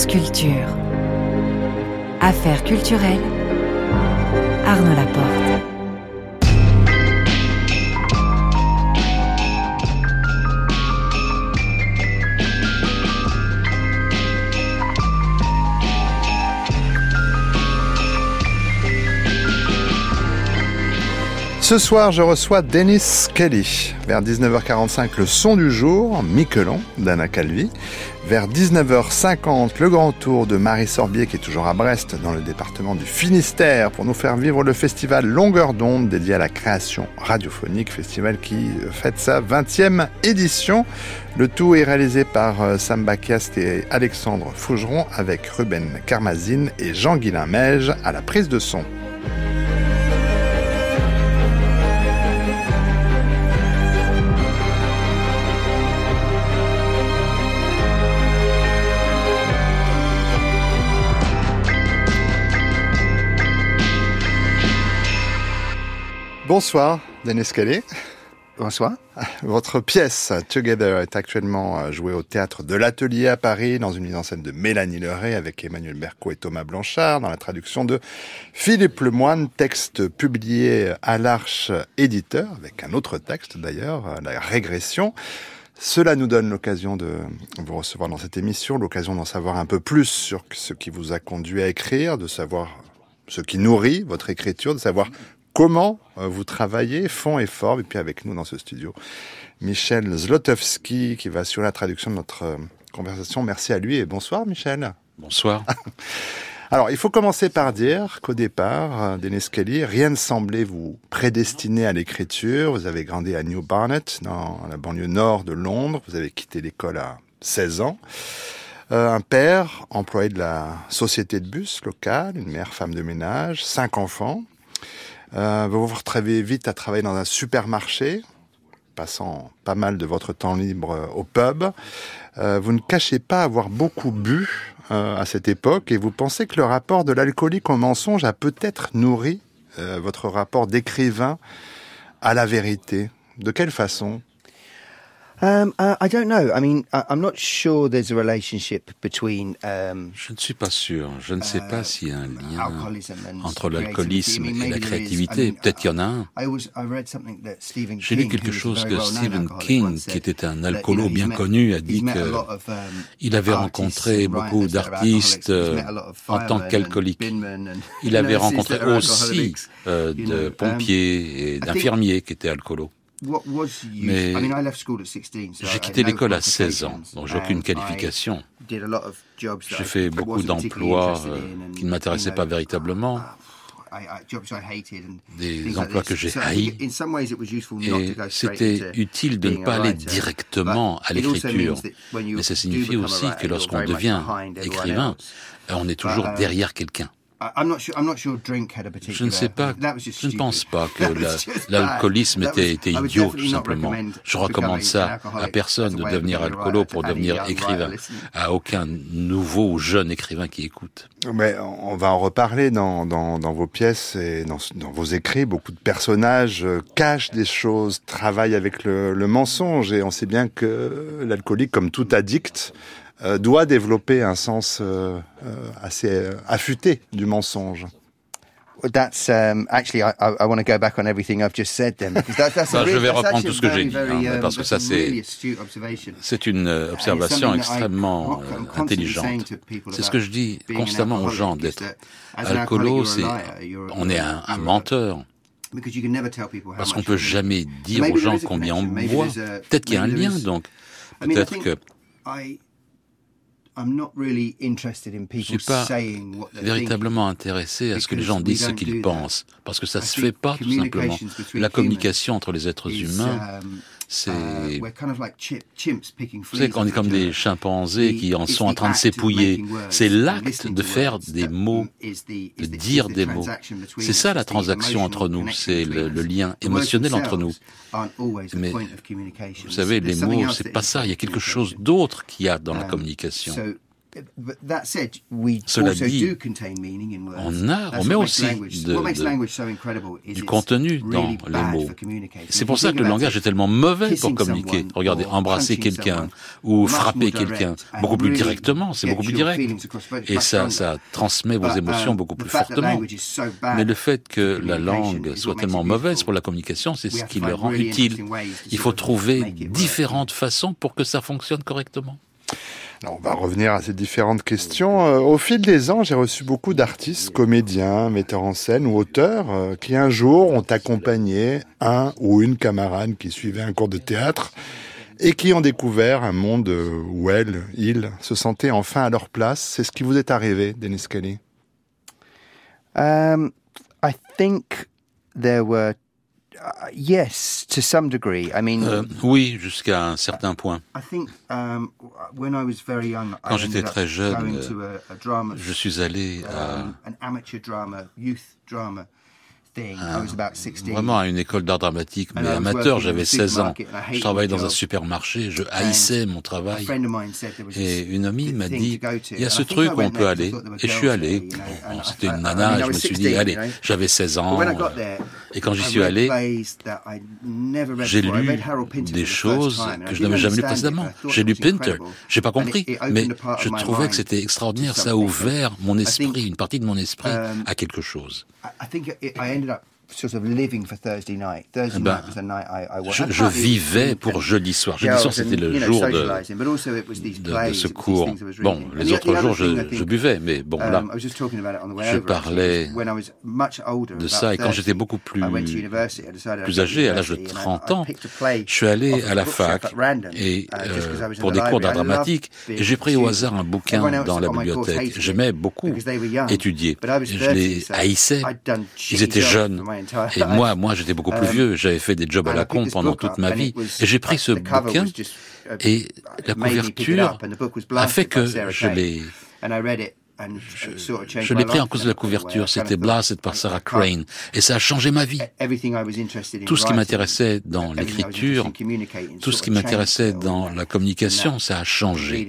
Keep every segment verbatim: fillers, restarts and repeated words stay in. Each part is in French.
France Culture. Affaires culturelles, Arnaud Laporte. Ce soir, je reçois Dennis Kelly. Vers dix-neuf heures quarante-cinq, le son du jour, Miquelon, d'Anna Calvi. Vers dix-neuf heures cinquante, le grand tour de Marie Sorbier, qui est toujours à Brest, dans le département du Finistère, pour nous faire vivre le festival Longueur d'onde, dédié à la création radiophonique, festival qui fête sa vingtième édition. Le tout est réalisé par Sam Bacaste et Alexandre Fougeron, avec Ruben Karmazine et Jean-Guylain Meige à la prise de son. Bonsoir, Dennis Kelly. Bonsoir. Votre pièce Together est actuellement jouée au Théâtre de l'Atelier à Paris, dans une mise en scène de Mélanie Leray avec Emmanuel Berco et Thomas Blanchard, dans la traduction de Philippe Lemoine, texte publié à l'Arche éditeur, avec un autre texte d'ailleurs, La Régression. Cela nous donne l'occasion de vous recevoir dans cette émission, l'occasion d'en savoir un peu plus sur ce qui vous a conduit à écrire, de savoir ce qui nourrit votre écriture, de savoir comment vous travaillez, fond et forme. Et puis avec nous dans ce studio, Michel Zlotowski, qui va assurer la traduction de notre conversation. Merci à lui et bonsoir Michel. Bonsoir. Alors, il faut commencer par dire qu'au départ, Dennis Kelly, rien ne semblait vous prédestiner à l'écriture. Vous avez grandi à New Barnet, dans la banlieue nord de Londres. Vous avez quitté l'école à seize ans. Euh, un père, employé de la société de bus locale, une mère femme de ménage, cinq enfants. Euh, vous vous retrouvez vite à travailler dans un supermarché, passant pas mal de votre temps libre au pub. Euh, vous ne cachez pas avoir beaucoup bu euh, à cette époque, et vous pensez que le rapport de l'alcoolique au mensonge a peut-être nourri euh, votre rapport d'écrivain à la vérité. De quelle façon ? Um, uh, I don't know. I mean, I, I'm not sure there's a relationship between. Um, Je ne suis pas sûr. Je ne sais pas s'il y a un lien entre l'alcoolisme et la créativité. Peut-être qu'il y en a un. J'ai lu quelque chose que Stephen King, qui était un alcoolo bien connu, a dit qu'il avait rencontré beaucoup d'artistes en tant qu'alcoolique. Il avait rencontré aussi euh, de pompiers et d'infirmiers qui étaient alcoolos. Mais j'ai quitté l'école à seize ans, donc j'ai aucune qualification. J'ai fait beaucoup d'emplois euh, qui ne m'intéressaient pas véritablement, des emplois que j'ai haïs, et c'était utile de ne pas aller directement à l'écriture. Mais ça signifie aussi que lorsqu'on devient écrivain, on est toujours derrière quelqu'un. Je ne sais pas, je ne pense pas que la, l'alcoolisme était, était idiot, tout simplement. Je recommande ça à personne de devenir alcoolo pour devenir écrivain, à aucun nouveau ou jeune écrivain qui écoute. Mais on va en reparler dans, dans, dans vos pièces et dans, dans vos écrits. Beaucoup de personnages cachent des choses, travaillent avec le, le mensonge, et on sait bien que l'alcoolique, comme tout addict, Euh, doit développer un sens euh, euh, assez euh, affûté du mensonge. That's um, actually I, I want to go back on everything I've just said then because that, that's a really, je vais reprendre tout ce que j'ai dit hein, parce que ça c'est c'est une observation extrêmement euh, intelligente. C'est ce que je dis constamment aux gens, d'être alcoolo, c'est on est un, un menteur. Parce qu'on peut jamais dire aux gens combien on boit. Peut-être qu'il y a un lien, donc peut-être que je ne suis pas véritablement intéressé à ce que les gens disent ce qu'ils pensent, parce que ça ne se fait pas, tout simplement. La communication entre les êtres humains, c'est... Vous savez qu'on est comme des chimpanzés qui en sont en train de s'épouiller. C'est l'acte de faire des mots, de dire des mots. C'est ça la transaction entre nous, c'est le, le lien émotionnel entre nous. Mais vous savez, les mots, c'est pas ça. Il y a quelque chose d'autre qu'il y a dans la communication. That said, we Cela also dit, do contain meaning in words. En art, That's on met aussi language, de, de, so du contenu dans really les mots. C'est pour ça que le langage est tellement mauvais pour communiquer. Regardez, embrasser quelqu'un ou frapper quelqu'un, beaucoup plus directement, c'est beaucoup plus direct. Et ça, ça transmet vos émotions beaucoup plus fortement. Mais le fait que la langue soit tellement mauvaise pour la communication, c'est ce qui le rend utile. Il faut trouver différentes façons pour que ça fonctionne correctement. Alors, on va revenir à ces différentes questions. Euh, au fil des ans, j'ai reçu beaucoup d'artistes, comédiens, metteurs en scène ou auteurs euh, qui un jour ont accompagné un ou une camarade qui suivait un cours de théâtre et qui ont découvert un monde où elles, ils, se sentaient enfin à leur place. C'est ce qui vous est arrivé, Dennis Kelly? Um, I think there were... Uh, yes, to some degree. I mean, euh, oui, jusqu'à un certain point. I think, um, when I was very young, Quand I j'étais très jeune, euh, a, a drama, je suis allé à um, an amateur drama, youth drama thing. Un, I was about sixteen. Vraiment à une école d'art dramatique, mais amateur. J'avais seize ans. Je travaillais dans un supermarché. Je haïssais mon travail. Et une amie m'a dit, il y a ce truc où on peut aller. Et je suis allé. Bon, c'était une nana. Je me suis dit, allez. J'avais seize ans. Euh, Et quand j'y suis allé, j'ai lu des choses que je n'avais jamais lues précédemment. J'ai lu Pinter, j'ai pas compris, mais je trouvais que c'était extraordinaire. Ça a ouvert mon esprit, une partie de mon esprit, à quelque chose. Ben, je, je vivais pour jeudi soir. Jeudi soir, c'était le jour de, de, de ce cours. Bon, les autres jours, je, je buvais, mais bon, là, je parlais de ça. Et quand j'étais beaucoup plus, plus âgé, à l'âge de trente ans, je suis allé à la fac et, euh, pour des cours d'art dramatique, et j'ai pris au hasard un bouquin dans la bibliothèque. J'aimais beaucoup étudier. Je les haïssais. Ils étaient jeunes. Et moi, moi, j'étais beaucoup plus vieux. J'avais fait des jobs à la con pendant toute ma vie. Et j'ai pris ce bouquin et la couverture a fait que je l'ai... Je, je l'ai pris en cause de la couverture. C'était Blasted par Sarah Kane. Et ça a changé ma vie. Tout ce qui m'intéressait dans l'écriture, tout ce qui m'intéressait dans la communication, ça a changé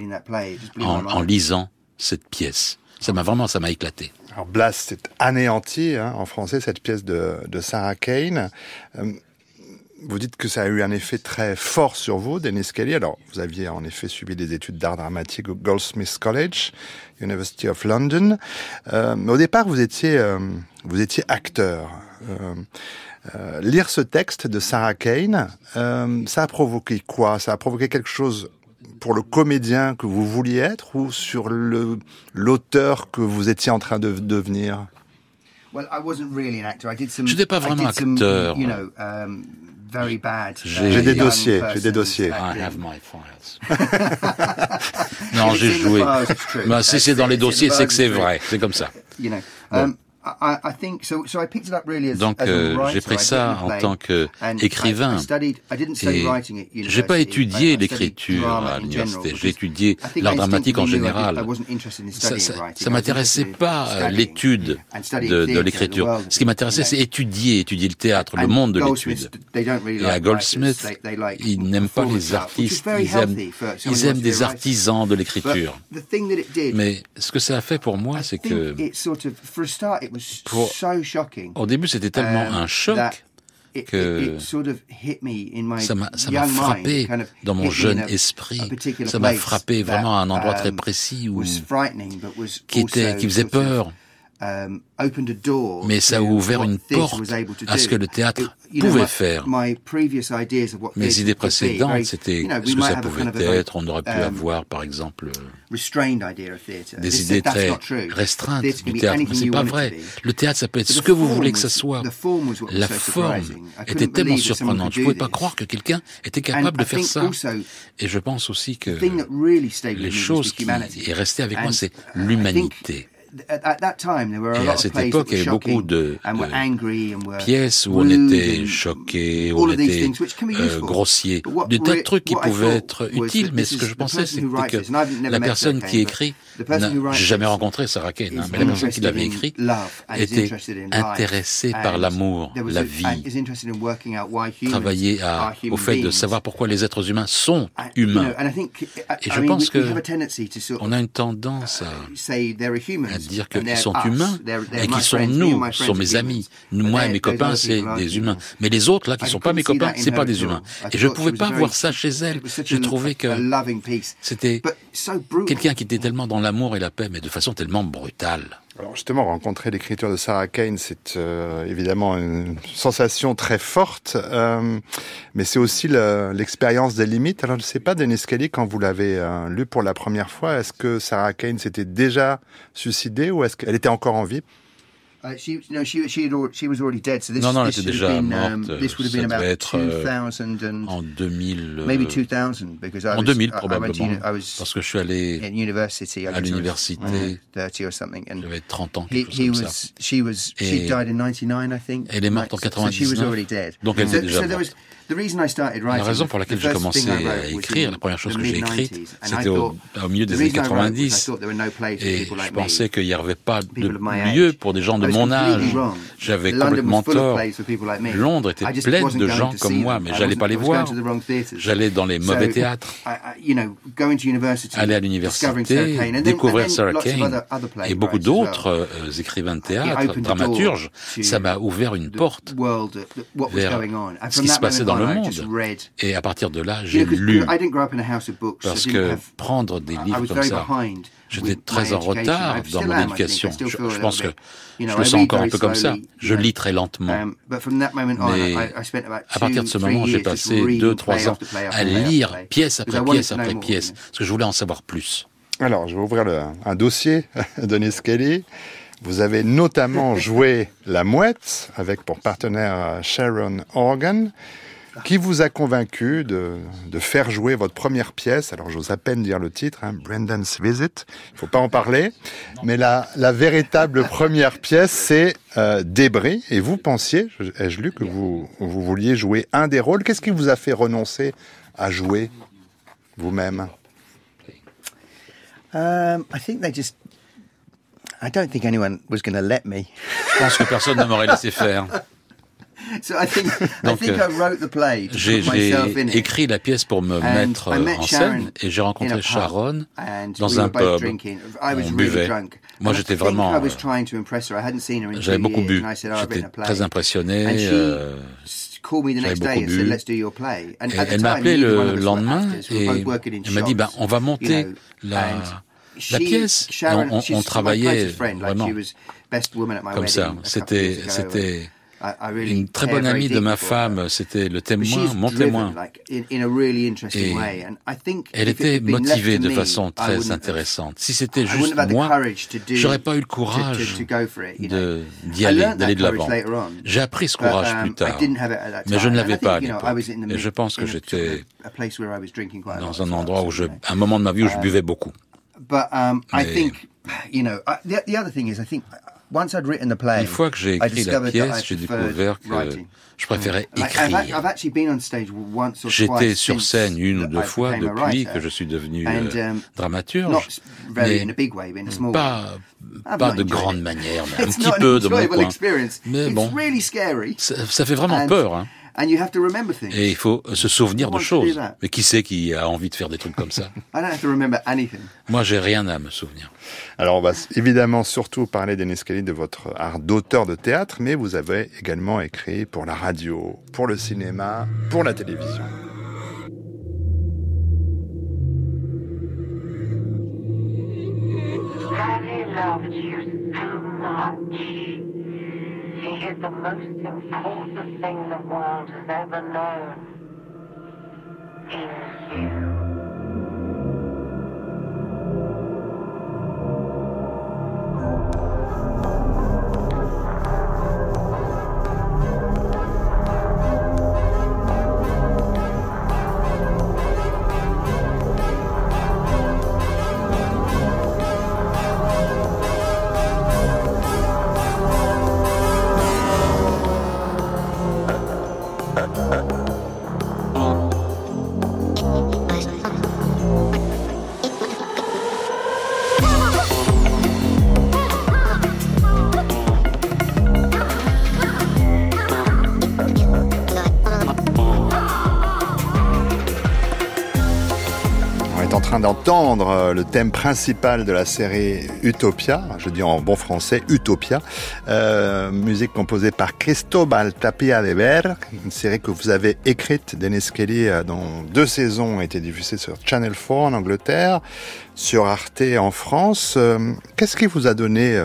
en, en lisant cette pièce. Ça m'a vraiment, ça m'a éclaté. Alors, Blast, c'est anéanti, hein, en français, cette pièce de, de Sarah Kane. Euh, vous dites que ça a eu un effet très fort sur vous, Dennis Kelly. Alors, vous aviez en effet subi des études d'art dramatique au Goldsmiths College, University of London. Euh, mais au départ, vous étiez, euh, vous étiez acteur. Euh, euh, lire ce texte de Sarah Kane, euh, ça a provoqué quoi? Ça a provoqué quelque chose pour le comédien que vous vouliez être ou sur le, l'auteur que vous étiez en train de devenir? Je n'étais pas vraiment acteur. J'ai, j'ai des dossiers, j'ai des dossiers. I have my files. Non, j'ai joué. Bah, si c'est dans les dossiers, c'est que c'est vrai. C'est comme ça. Bon. Donc, euh, j'ai pris ça en tant qu'écrivain. Et j'ai pas étudié l'écriture à l'université. J'ai étudié l'art dramatique en général. Ça, ça, ça m'intéressait pas l'étude de, de l'écriture. Ce qui m'intéressait, c'est étudier, étudier le théâtre, le monde de l'étude. Et à Goldsmith, ils n'aiment pas les artistes. Ils aiment, ils aiment des artisans de l'écriture. Mais ce que ça a fait pour moi, c'est que... Pour... Au début, c'était tellement um, un choc que ça m'a, ça m'a frappé dans mon jeune esprit. Ça m'a frappé vraiment à un endroit très précis où qui était, qui faisait peur. Mais ça a ouvert une porte à ce que le théâtre pouvait faire. Mes idées précédentes, c'était ce que ça pouvait être. On aurait pu avoir, par exemple, des idées très restreintes du théâtre. Mais c'est pas vrai. Le théâtre, ça peut être ce que vous voulez que ça soit. La forme était tellement surprenante. Je ne pouvais pas croire que quelqu'un était capable de faire ça. Et je pense aussi que les choses qui est restée avec moi, c'est l'humanité. à cette époque, il y avait beaucoup de, de pièces où on était choqué, où on était euh, grossier, des tas de trucs qui pouvaient être utiles, mais ce que je pensais, c'était que la personne qui écrit, j'ai jamais rencontré Sarah Kane, hein, mais la personne qui l'avait écrit était intéressée par l'amour, la vie, travaillait à, au fait de savoir pourquoi les êtres humains sont humains. Et je pense qu'on a une tendance à, à dire qu'ils sont humains et qu'ils sont nous, sont mes amis. Moi et mes copains, c'est des humains. Mais les autres, là, qui ne sont pas mes copains, c'est pas des humains. Et je ne pouvais pas voir ça chez elle. J'ai trouvé que c'était quelqu'un qui était tellement dans l'amour et la paix, mais de façon tellement brutale. Alors justement, rencontrer l'écriture de Sarah Kane, c'est euh, évidemment une sensation très forte, euh, mais c'est aussi le, l'expérience des limites. Alors je ne sais pas, Dennis Kelly, quand vous l'avez euh, lu pour la première fois, est-ce que Sarah Kane s'était déjà suicidée ou est-ce qu'elle était encore en vie ? Non, non, elle était déjà morte. Ça devait être euh, en deux mille, euh, en deux mille probablement, parce que je suis allé à l'université, j'avais trente ans, quelque chose comme ça. Et elle est morte en quatre-vingt-dix-neuf, donc elle était déjà morte. La raison pour laquelle j'ai commencé à écrire, la première chose que j'ai écrite, c'était au, au milieu des années quatre-vingt-dix, et je pensais qu'il n'y avait pas de lieu pour des gens de mon âge. J'avais complètement tort. Londres était pleine de gens comme moi, mais j'allais pas les voir. J'allais dans les mauvais théâtres, aller à l'université, découvrir Sarah Kane et beaucoup d'autres euh, écrivains de théâtre, dramaturges. Ça m'a ouvert une porte vers ce qui se passait dans le monde. Et à partir de là, j'ai lu. Parce que prendre des livres comme ça, j'étais très en retard dans mon éducation. Je, je pense que je le sens encore un peu comme ça. Je lis très lentement. Mais à partir de ce moment, j'ai passé deux, trois ans à lire pièce après pièce après pièce, parce que je voulais en savoir plus. Alors, je vais ouvrir le, un dossier, Dennis Kelly. Vous avez notamment joué La Mouette, avec pour partenaire Sharon Horgan. Qui vous a convaincu de, de faire jouer votre première pièce ? Alors, j'ose à peine dire le titre, hein, Brendan's Visit. Il ne faut pas en parler. Mais la, la véritable première pièce, c'est euh, Débris. Et vous pensiez, ai-je lu, que vous, vous vouliez jouer un des rôles. Qu'est-ce qui vous a fait renoncer à jouer vous-même ? Um, I think they just... I don't think anyone was going to let me. Je pense que personne ne m'aurait laissé faire. So I think, Donc, I think I wrote the play to j'ai, put myself in j'ai écrit la pièce pour me and mettre en scène, et j'ai rencontré Sharon dans un pub. On buvait. Moi, j'étais vraiment... Euh, j'avais beaucoup bu. J'étais très impressionné. Euh, j'avais beaucoup bu. Et elle m'a appelé le lendemain, et elle m'a dit, ben, on va monter la... La pièce, Sharon, on, on, on travaillait vraiment comme ça. C'était, c'était une très bonne amie de ma femme. C'était le témoin, mon témoin. Et elle était motivée de façon très intéressante. Si c'était juste moi, j'aurais pas eu le courage de, d'y aller, d'aller de l'avant. J'ai appris ce courage plus tard, mais je ne l'avais pas à l'époque. Et je pense que j'étais dans un endroit où je, à un moment de ma vie où je buvais beaucoup. But um, I think, you know, the, the other thing is, I think once I'd written the play, une fois que j'ai écrit la pièce, j'ai découvert que writing. Je préférais écrire. J'étais sur scène une ou deux fois depuis que je suis devenu euh, dramaturge, mais pas, pas de grande manière, mais un petit peu de mon coin. Mais bon, ça, ça fait vraiment peur, hein. Et il faut se souvenir de choses. Mais qui c'est qui a envie de faire des trucs comme ça ? Moi, j'ai rien à me souvenir. Alors, on va évidemment surtout parler, Dennis Kelly, de votre art d'auteur de théâtre, mais vous avez également écrit pour la radio, pour le cinéma, pour la télévision. He is the most important thing the world has ever known. Is you. train d'entendre le thème principal de la série Utopia, je dis en bon français Utopia, euh, musique composée par Cristobal Tapia de Berg, une série que vous avez écrite, Dennis Kelly, dont deux saisons ont été diffusées sur Channel quatre en Angleterre, sur Arte en France. Qu'est-ce qui vous a donné,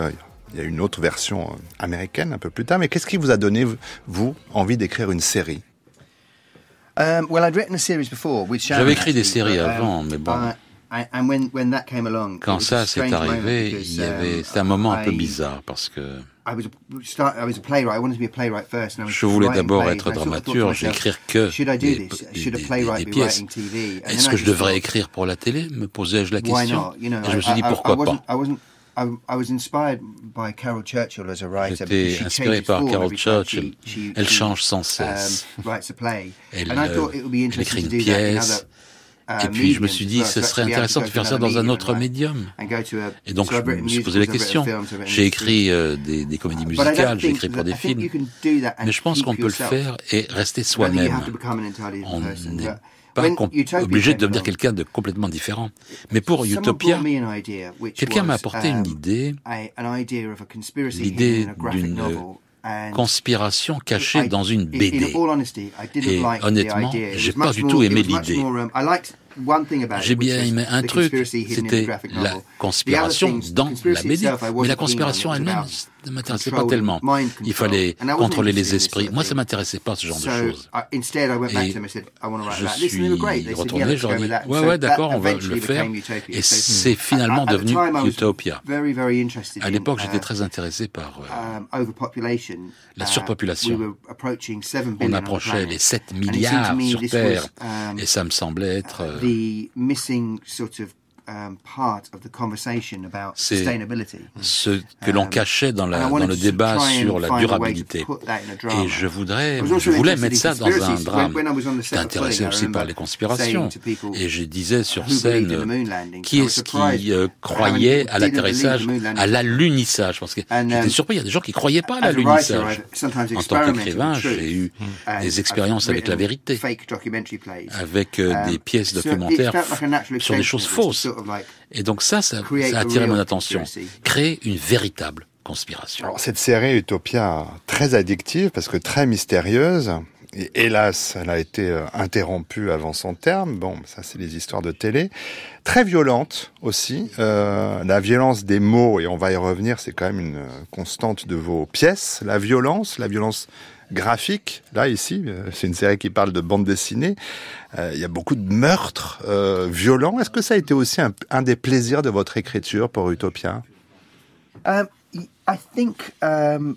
il y a une autre version américaine un peu plus tard, mais qu'est-ce qui vous a donné, vous, envie d'écrire une série? J'avais écrit des séries avant, mais bon, quand ça s'est arrivé, il y avait, c'était un moment un peu bizarre parce que je voulais d'abord être dramaturge, n'écrire que des, des, des, des pièces. Est-ce que je devrais écrire pour la télé? Me posais-je la question. Et je me suis dit pourquoi pas. J'étais inspiré par Carol Churchill. Elle change sans cesse. Elle, elle écrit une pièce. Et puis je me suis dit, ce serait intéressant de faire ça dans un autre médium. Et donc je me suis posé la question. J'ai écrit euh, des, des comédies musicales, j'ai écrit pour des films. Mais je pense qu'on peut le faire et rester soi-même. On est... Com- obligé de devenir quelqu'un de complètement différent. Mais pour Utopia, quelqu'un m'a apporté une idée, l'idée d'une conspiration cachée dans une B D. Et honnêtement, j'ai pas du tout aimé l'idée. J'ai bien aimé un truc, c'était la conspiration dans la B D. Mais la conspiration elle-même ne m'intéressait pas tellement. Il fallait contrôler les esprits. Moi, ça ne m'intéressait pas, ce genre de choses. Et je suis retourné, j'en ai dit, ouais, ouais, d'accord, on va le faire. Et c'est finalement devenu Utopia. À l'époque, j'étais très intéressé par euh, la surpopulation. On approchait les sept milliards sur Terre. Et ça me semblait être... Euh, c'est ce que l'on cachait dans, la, dans le débat sur la durabilité. Et je voudrais, je voulais mettre ça dans un drame. J'étais intéressé aussi par les conspirations. Et je disais sur scène, euh, qui est-ce qui euh, croyait à l'atterrissage, à l'alunissage? Parce que j'étais surpris, il y a des gens qui ne croyaient pas à l'alunissage. En tant qu'écrivain, j'ai eu des expériences avec la vérité, avec euh, des pièces documentaires sur des choses fausses. Et donc ça, ça, ça a attiré mon attention. Créer une véritable conspiration. Alors, cette série Utopia, très addictive, parce que très mystérieuse, et hélas, elle a été interrompue avant son terme, bon, ça c'est les histoires de télé, très violente aussi, euh, la violence des mots, et on va y revenir, c'est quand même une constante de vos pièces, la violence, la violence... graphique, là, ici, c'est une série qui parle de bande dessinée, euh, il y a beaucoup de meurtres euh, violents. Est-ce que ça a été aussi un, un des plaisirs de votre écriture pour Utopia? um, I think, um,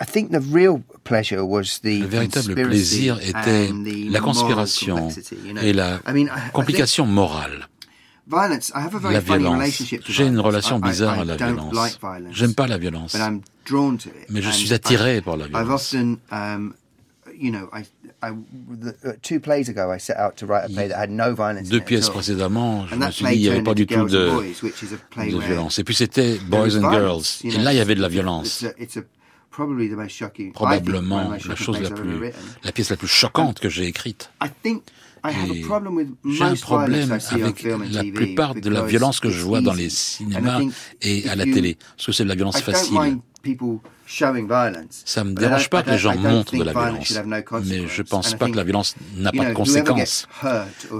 I think the real pleasure was the Le véritable plaisir était la conspiration et la complication morale. La violence. J'ai une relation bizarre à la violence. J'aime pas la violence, mais je suis attiré par la violence. Deux pièces précédemment, je me suis dit, il n'y avait pas du tout de, de violence. Et puis c'était Boys and Girls, et là il y avait de la violence. Probablement la chose la plus, la pièce la plus choquante que j'ai écrite. Et j'ai un problème avec la plupart de la violence que je vois dans les cinémas et à la télé, parce que c'est de la violence facile. Ça ne me dérange pas que les gens montrent de la violence, mais je ne pense pas que la violence n'a pas de conséquences.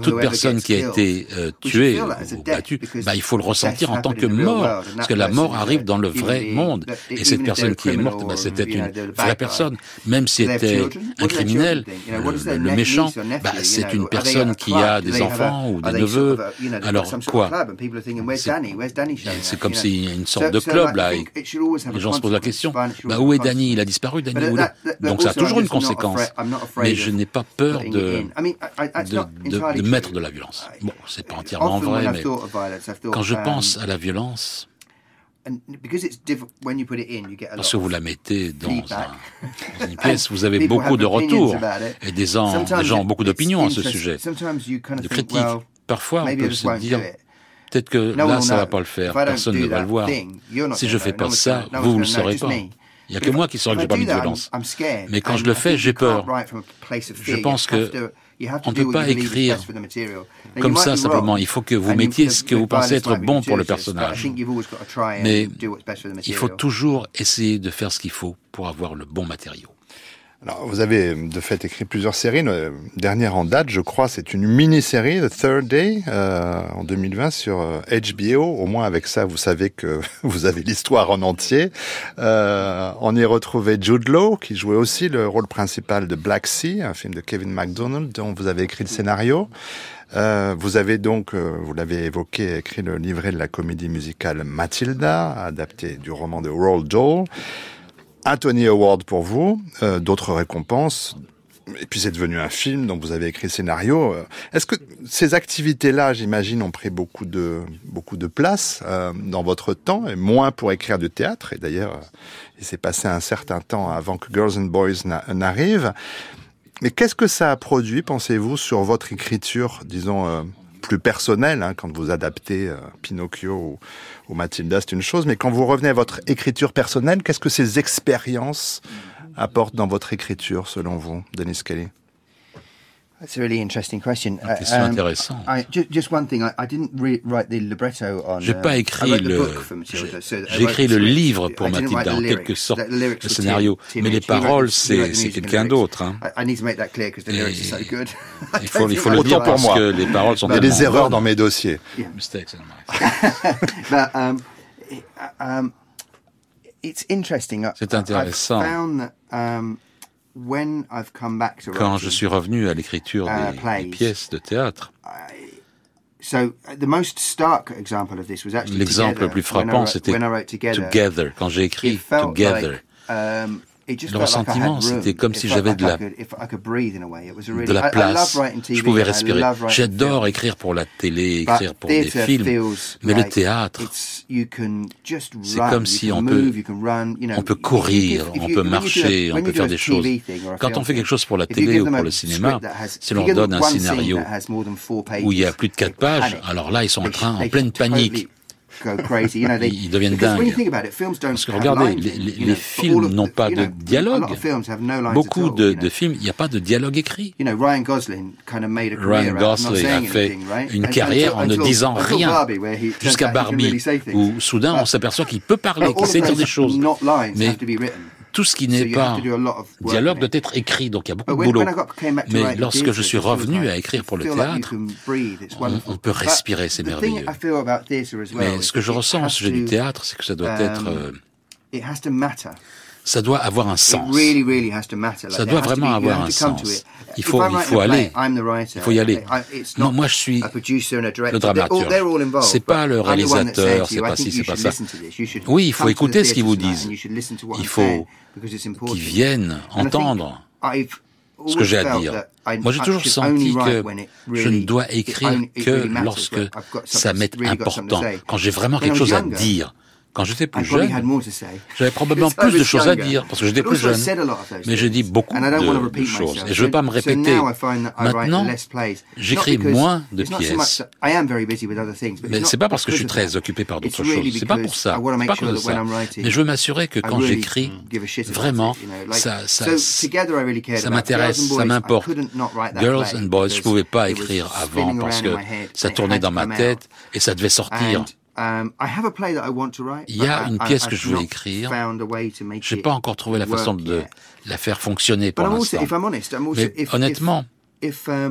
Toute personne qui a été euh, tuée ou battue, bah, il faut le ressentir en tant que mort, parce que la mort arrive dans le vrai monde. Et cette personne qui est morte, bah, c'était une vraie personne. Même si c'était un criminel, le, le méchant, bah, c'est une personne qui a des enfants ou des neveux. Alors quoi? C'est, c'est comme s'il y a une sorte de club, là, et les gens se posent la question. Bah, où est Danny? Il a disparu, Danny. Donc ça a toujours une conséquence. Mais je n'ai pas peur de, de, de, de mettre de la violence. Bon, c'est pas entièrement vrai, mais quand je pense à la violence, parce que vous la mettez dans, un, dans une pièce, vous avez beaucoup de retours et des gens, des gens ont beaucoup d'opinions à ce sujet, de critiques. Parfois, on peut se dire... peut-être que là, ça ne va pas le faire. Personne ne va le voir. Si je ne fais pas ça, vous ne le saurez pas. Il n'y a que moi qui saurais que je n'ai pas mis de violence. Mais quand je le fais, j'ai peur. Je pense que On ne peut pas écrire comme ça simplement. Il faut que vous mettiez ce que vous pensez être bon pour le personnage. Mais il faut toujours essayer de faire ce qu'il faut pour avoir le bon matériau. Alors, vous avez de fait écrit plusieurs séries. La dernière en date, je crois, c'est une mini-série, The Third Day, euh, en deux mille vingt sur H B O. Au moins, avec ça, vous savez que vous avez l'histoire en entier. Euh, on y retrouvait Jude Law, qui jouait aussi le rôle principal de Black Sea, un film de Kevin MacDonald, dont vous avez écrit le scénario. Euh, vous avez donc, euh, vous l'avez évoqué, écrit le livret de la comédie musicale Matilda, adapté du roman de Roald Dahl. Un Tony Award pour vous, euh, d'autres récompenses, et puis c'est devenu un film dont vous avez écrit le scénario. Est-ce que ces activités-là, j'imagine, ont pris beaucoup de, beaucoup de place euh, dans votre temps, et moins pour écrire du théâtre, et d'ailleurs, il s'est passé un certain temps avant que Girls and Boys na- n'arrive. Mais qu'est-ce que ça a produit, pensez-vous, sur votre écriture, disons euh, plus personnel, hein, quand vous adaptez euh, Pinocchio ou, ou Matilda, c'est une chose, mais quand vous revenez à votre écriture personnelle, qu'est-ce que ces expériences apportent dans votre écriture, selon vous, Dennis Kelly? That's a really interesting question. Une question intéressante. Uh, um, I, just one thing, I, I didn't re- write the libretto on. J'ai pas écrit uh, le. J'ai, so j'ai écrit le livre pour Matilda en quelque sorte, le scénario. Mais les paroles, c'est, c'est quelqu'un d'autre. Hein. I, I need to make that clear because the lyrics are so good. Il faut, il faut le dire pour moi. Parce que les paroles sont. Il y a des erreurs dans mes dossiers. Yeah. Mistakes in my. But um, um, it's interesting. C'est intéressant. I found that, um, quand je suis revenu à l'écriture des, des pièces de théâtre, l'exemple le plus frappant, c'était Together, quand j'ai écrit Together. Le ressentiment, c'était comme si j'avais de la, de la place. Je pouvais respirer. J'adore écrire pour la télé, écrire pour des films. Mais le théâtre, c'est comme si on peut, on peut courir, on peut marcher, on peut faire des choses. Quand on fait quelque chose pour la télé ou pour le cinéma, si l'on donne un scénario où il y a plus de quatre pages, alors là, ils sont en train, en pleine panique. Ils deviennent dingues. Parce que regardez, les, les, les films n'ont pas de dialogue. Beaucoup de, de films, il n'y a pas de dialogue écrit. Ryan Gosling a fait une carrière en ne disant rien. Jusqu'à Barbie, où soudain on s'aperçoit qu'il peut parler, qu'il sait dire des choses. Mais tout ce qui n'est pas dialogue doit être écrit, donc il y a beaucoup de boulot. Mais lorsque je suis revenu à écrire pour le théâtre, on, on peut respirer, c'est merveilleux. Mais ce que je ressens en sujet du théâtre, c'est que ça doit être... Euh, ça doit avoir un sens. Ça doit vraiment avoir un sens. Il faut, il faut aller. Il faut y aller. Non, moi, je suis le dramaturge. C'est pas le réalisateur, c'est pas ci, c'est pas ça. Oui, il faut écouter ce qu'ils vous disent. Il faut qu'ils viennent entendre ce que j'ai à dire. Moi, j'ai toujours senti que je ne dois écrire que lorsque ça m'est important, quand j'ai vraiment quelque chose à dire. Quand j'étais plus jeune, j'avais probablement plus de choses à dire, parce que j'étais plus jeune. Mais j'ai dit beaucoup de, de choses, et je ne veux pas me répéter. Maintenant, j'écris moins de pièces. Mais ce n'est pas parce que je suis très occupé par d'autres choses, ce n'est pas pour ça, c'est pas pour ça. Mais je veux m'assurer que quand j'écris, vraiment, ça, ça, ça m'intéresse, ça m'importe. Girls and Boys, je ne pouvais pas écrire avant, parce que ça tournait dans ma tête, et ça devait sortir. Il y a une pièce que je veux écrire. Je n'ai pas encore trouvé la façon de la faire fonctionner pour l'instant. Mais honnêtement, je,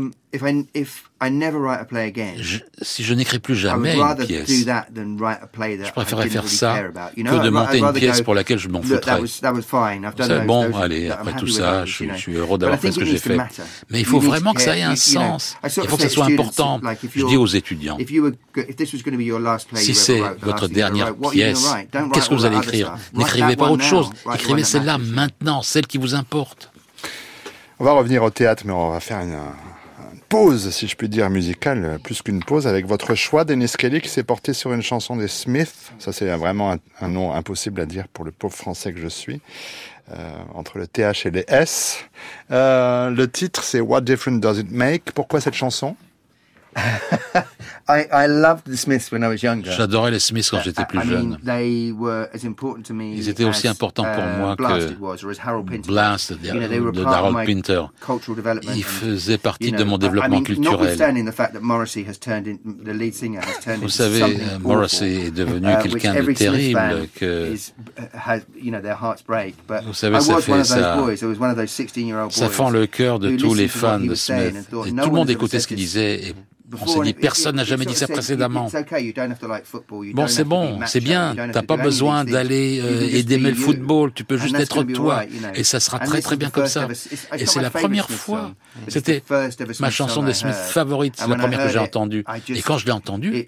si je n'écris plus jamais une pièce, je préférerais faire ça que de monter une pièce pour laquelle je m'en foutrais. C'est bon, allez, après tout ça, je, je suis heureux d'avoir fait ce que j'ai fait. Mais il faut vraiment que ça ait un sens. Il faut que ça soit important. Je dis aux étudiants, si c'est votre dernière pièce, qu'est-ce que vous allez écrire? N'écrivez pas autre chose. Écrivez celle-là maintenant, celle qui vous importe. On va revenir au théâtre, mais on va faire une, une pause, si je puis dire, musicale, plus qu'une pause, avec votre choix, Dennis Kelly, qui s'est porté sur une chanson des Smiths. Ça, c'est vraiment un, un nom impossible à dire pour le pauvre français que je suis, euh, entre le T H et les S. Euh, le titre, c'est « What difference does it make ?» Pourquoi cette chanson? I, I loved the Smiths when I was younger. J'adorais les Smiths quand j'étais plus jeune. Ils étaient aussi importants pour moi que Blasted, de Harold Pinter. Ils faisaient partie de mon développement culturel. Vous savez, Morrissey est devenu quelqu'un de terrible que... Vous savez, ça fait ça... Ça fend le cœur de tous les fans de Smith. Et tout le monde écoutait ce qu'il disait et on s'est dit, personne n'a jamais dit ça précédemment. Bon, c'est bon, c'est bien, t'as pas besoin d'aller euh, et d'aimer le football, tu peux juste être toi, et ça sera très très bien comme ça. Et c'est la première fois, c'était ma chanson des Smiths favorite, c'est la première que j'ai entendue. Et quand je l'ai entendue,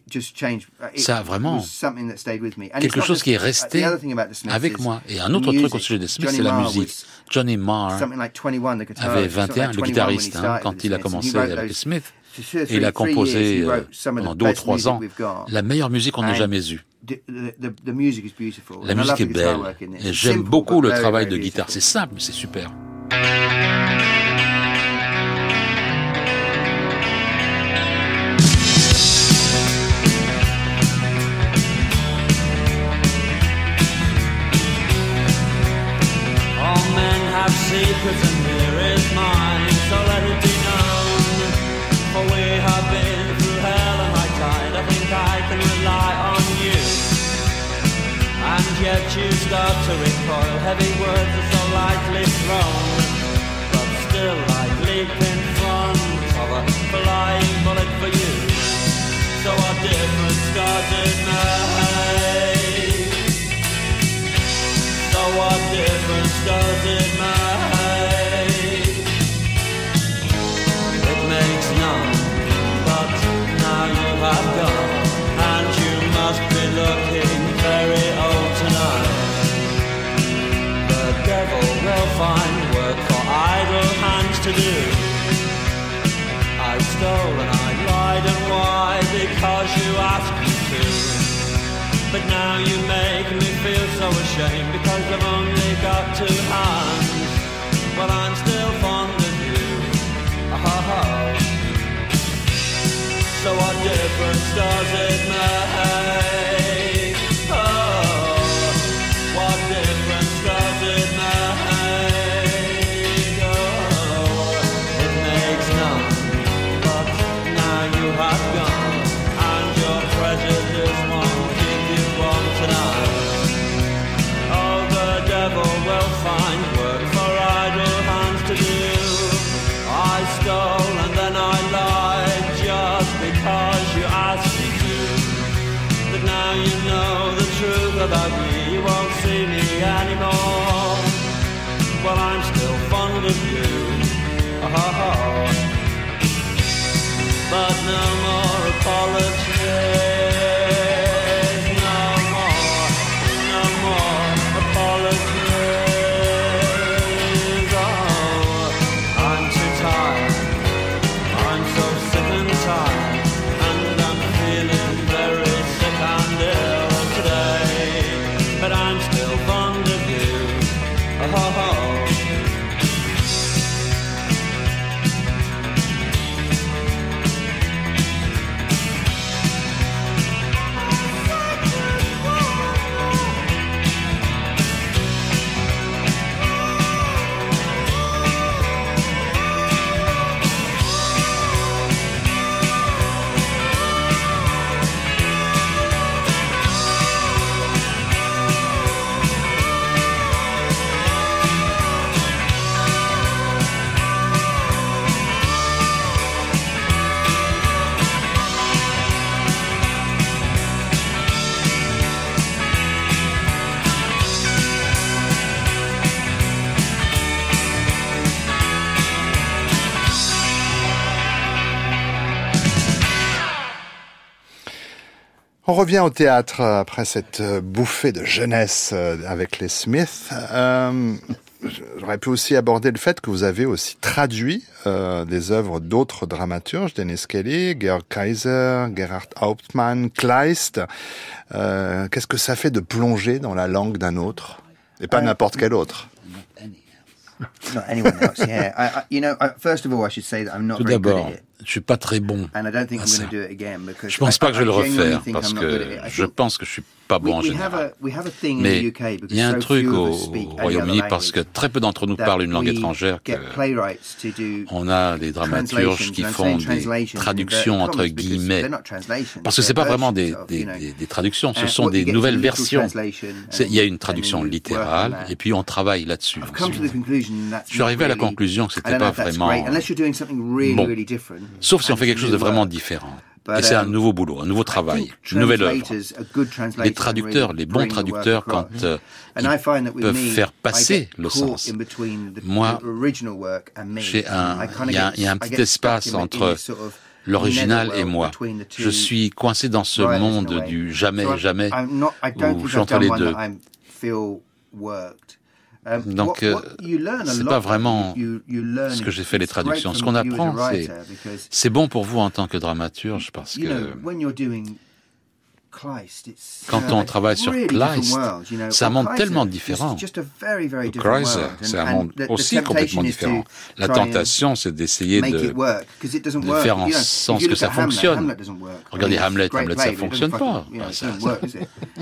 ça a vraiment quelque chose qui est resté avec moi. Et un autre truc au sujet des Smiths, c'est la musique. Johnny Marr avait vingt et un, le guitariste, hein, quand il a commencé avec les Smiths. Et il a composé, euh, pendant deux ou trois ans, la meilleure musique qu'on ait jamais eue. La musique est belle. Et j'aime beaucoup le travail de guitare. C'est simple, mais c'est super. All men have secrets and there is mine, so let it be known. We have been through hell and high tide. I think I can rely on you. And yet you start to recoil. Heavy words are so lightly thrown, but still I leap in front of a flying bullet for you. So our difference started made. So our difference started made. It makes none. You have gone, and you must be looking very old tonight. The devil will find work for idle hands to do. I stole and I lied, and why? Because you asked me to. But now you make me feel so ashamed, because I've only got two hands. But I'm still fond of you. Oh. So what difference does it make? Oh, what difference does it make? Oh, it makes none, but now you have gone, and your prejudice won't give you one tonight. Oh, the devil will find work for idle hands to do. I stole and then I lied. Because you asked me to. But now you know the truth about me. You won't see me anymore. Well, I'm still fond of you. Oh. But no more apologies. No more. No more apologies. Oh, I'm too tired. I'm so sick and tired. On revient au théâtre après cette bouffée de jeunesse avec les Smiths. Euh, j'aurais pu aussi aborder le fait que vous avez aussi traduit euh, des œuvres d'autres dramaturges, Dennis Kelly, Georg Kaiser, Gerhard Hauptmann, Kleist. Euh, qu'est-ce que ça fait de plonger dans la langue d'un autre, et pas n'importe quel autre? Tout d'abord, je suis pas très bon à ça. Je pense pas que je vais le refaire parce que je pense que je suis pas bon en général. Mais il y a un truc au Royaume-Uni parce que très peu d'entre nous parlent une langue étrangère. On a des dramaturges qui font des traductions entre guillemets parce que c'est pas vraiment des, des, des, des traductions, ce sont des nouvelles versions. Il y a une traduction littérale et puis on travaille là-dessus. Je suis arrivé à la conclusion que c'était pas vraiment bon, sauf si on fait quelque chose de vraiment différent. Et c'est un nouveau boulot, un nouveau travail, une nouvelle œuvre. Les traducteurs, les bons traducteurs, quand euh, ils peuvent faire passer le sens. Moi, j'ai un, il y, y a un petit espace entre l'original et moi. Je suis coincé dans ce monde du jamais et jamais où je suis entre les deux. Donc, euh, c'est pas vraiment ce que j'ai fait les traductions. Ce qu'on apprend, c'est, c'est bon pour vous en tant que dramaturge parce que quand on travaille sur Kleist, c'est un monde tellement différent. Kleist, c'est un monde aussi complètement différent. La tentation, c'est d'essayer de, de faire en sorte que ça fonctionne. Regardez Hamlet, Hamlet, ça fonctionne pas. Ça, ça,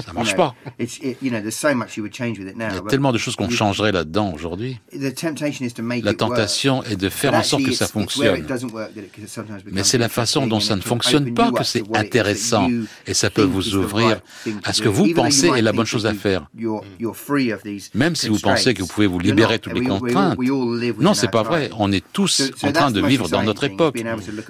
ça marche pas. Il y a tellement de choses qu'on changerait là-dedans aujourd'hui. La tentation est de faire en sorte que ça fonctionne. Mais c'est la façon dont ça ne fonctionne pas que c'est intéressant et ça peut vous ouvrir à ce que vous pensez est la bonne chose à faire. Même si vous pensez que vous pouvez vous libérer de toutes les contraintes. Non, c'est pas vrai. On est tous en train de vivre dans notre époque.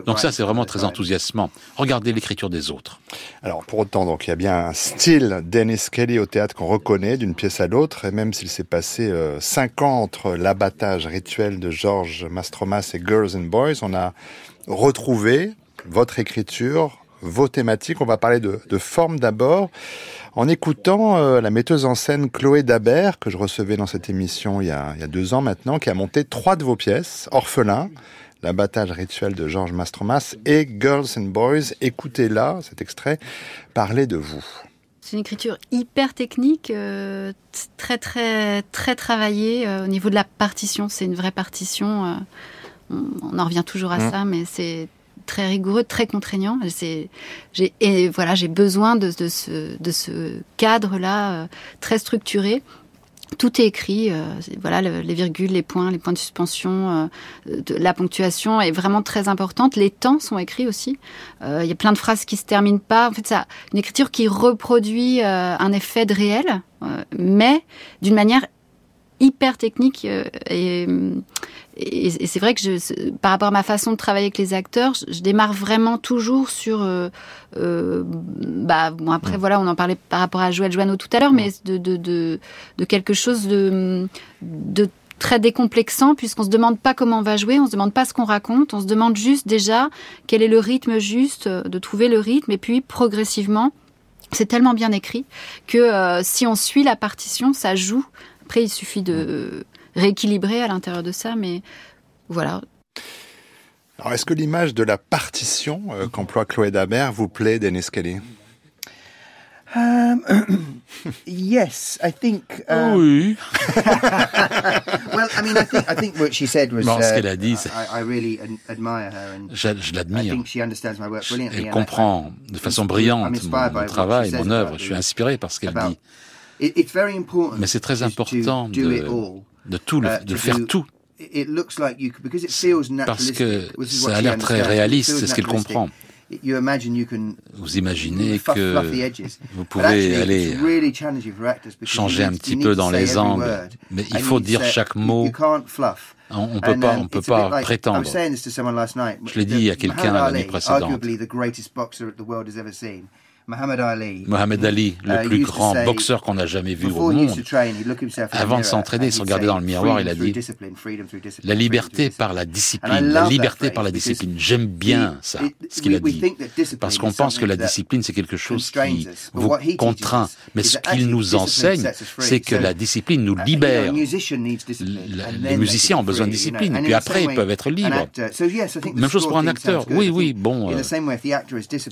Donc ça, c'est vraiment très enthousiasmant. Regardez l'écriture des autres. Alors, pour autant, donc, il y a bien un style Dennis Kelly au théâtre qu'on reconnaît d'une pièce à l'autre. Et même s'il s'est passé euh, cinq ans entre l'abattage rituel de Georges Mastromas et Girls and Boys, on a retrouvé votre écriture, vos thématiques. On va parler de, de forme d'abord, en écoutant euh, la metteuse en scène Chloé Dabert, que je recevais dans cette émission il y a, il y a deux ans maintenant, qui a monté trois de vos pièces, Orphelin, l'abattage rituel de Georges Mastromas et Girls and Boys. Écoutez-la, cet extrait, parlez de vous. C'est une écriture hyper technique, euh, très très très travaillée euh, au niveau de la partition. C'est une vraie partition, euh, on, on en revient toujours à mmh. ça, mais c'est très rigoureux, très contraignant. C'est, j'ai, et voilà, j'ai besoin de, de ce, de ce cadre-là, euh, très structuré. Tout est écrit, euh, voilà, le, les virgules, les points, les points de suspension, euh, de, la ponctuation est vraiment très importante. Les temps sont écrits aussi. Il euh, y a plein de phrases qui se terminent pas. En fait, ça, une écriture qui reproduit euh, un effet de réel, euh, mais d'une manière hyper technique euh, et Et c'est vrai que je, par rapport à ma façon de travailler avec les acteurs, je démarre vraiment toujours sur... Euh, euh, bah, bon, après, ouais. voilà, on en parlait par rapport à Joël Joanneau tout à l'heure, ouais. mais de, de, de, de quelque chose de, de très décomplexant, puisqu'on ne se demande pas comment on va jouer, on ne se demande pas ce qu'on raconte, on se demande juste déjà quel est le rythme juste, de trouver le rythme, et puis progressivement, c'est tellement bien écrit que euh, si on suit la partition, ça joue. Après, il suffit de... rééquilibré à l'intérieur de ça, mais voilà. Alors, est-ce que l'image de la partition euh, qu'emploie Chloé Dabert vous plaît, Dennis Kelly? Um, yes, I think. Um... Oui. well, I mean, I think, I think what she said was. Non, ce qu'elle a dit, c'est... I, I really admire her and je, je l'admire. I think she understands my work brilliantly. Elle comprend de façon brillante mon, mon travail, mon œuvre. Je suis inspiré par ce qu'elle dit. It's very important. Mais c'est très important de. de tout, le, de faire tout, parce que ça a l'air très réaliste, c'est ce qu'elle comprend. Vous imaginez que vous pouvez aller changer un petit peu dans les angles, mais il faut dire chaque mot. On ne peut pas, on peut pas prétendre. Je l'ai dit à quelqu'un la nuit précédente. Muhammad Ali, Muhammad Ali, le plus grand boxeur qu'on a jamais vu au monde, avant de s'entraîner, il se regardait dans le miroir, il a dit « La liberté par la discipline, la liberté par la discipline ». J'aime bien ça, ce qu'il a dit, parce qu'on pense que la discipline, c'est quelque chose qui vous contraint. Mais ce qu'il nous enseigne, c'est que la discipline nous libère. Les musiciens ont besoin de discipline, puis après, ils peuvent être libres. Même chose pour un acteur. Oui, oui, bon, euh,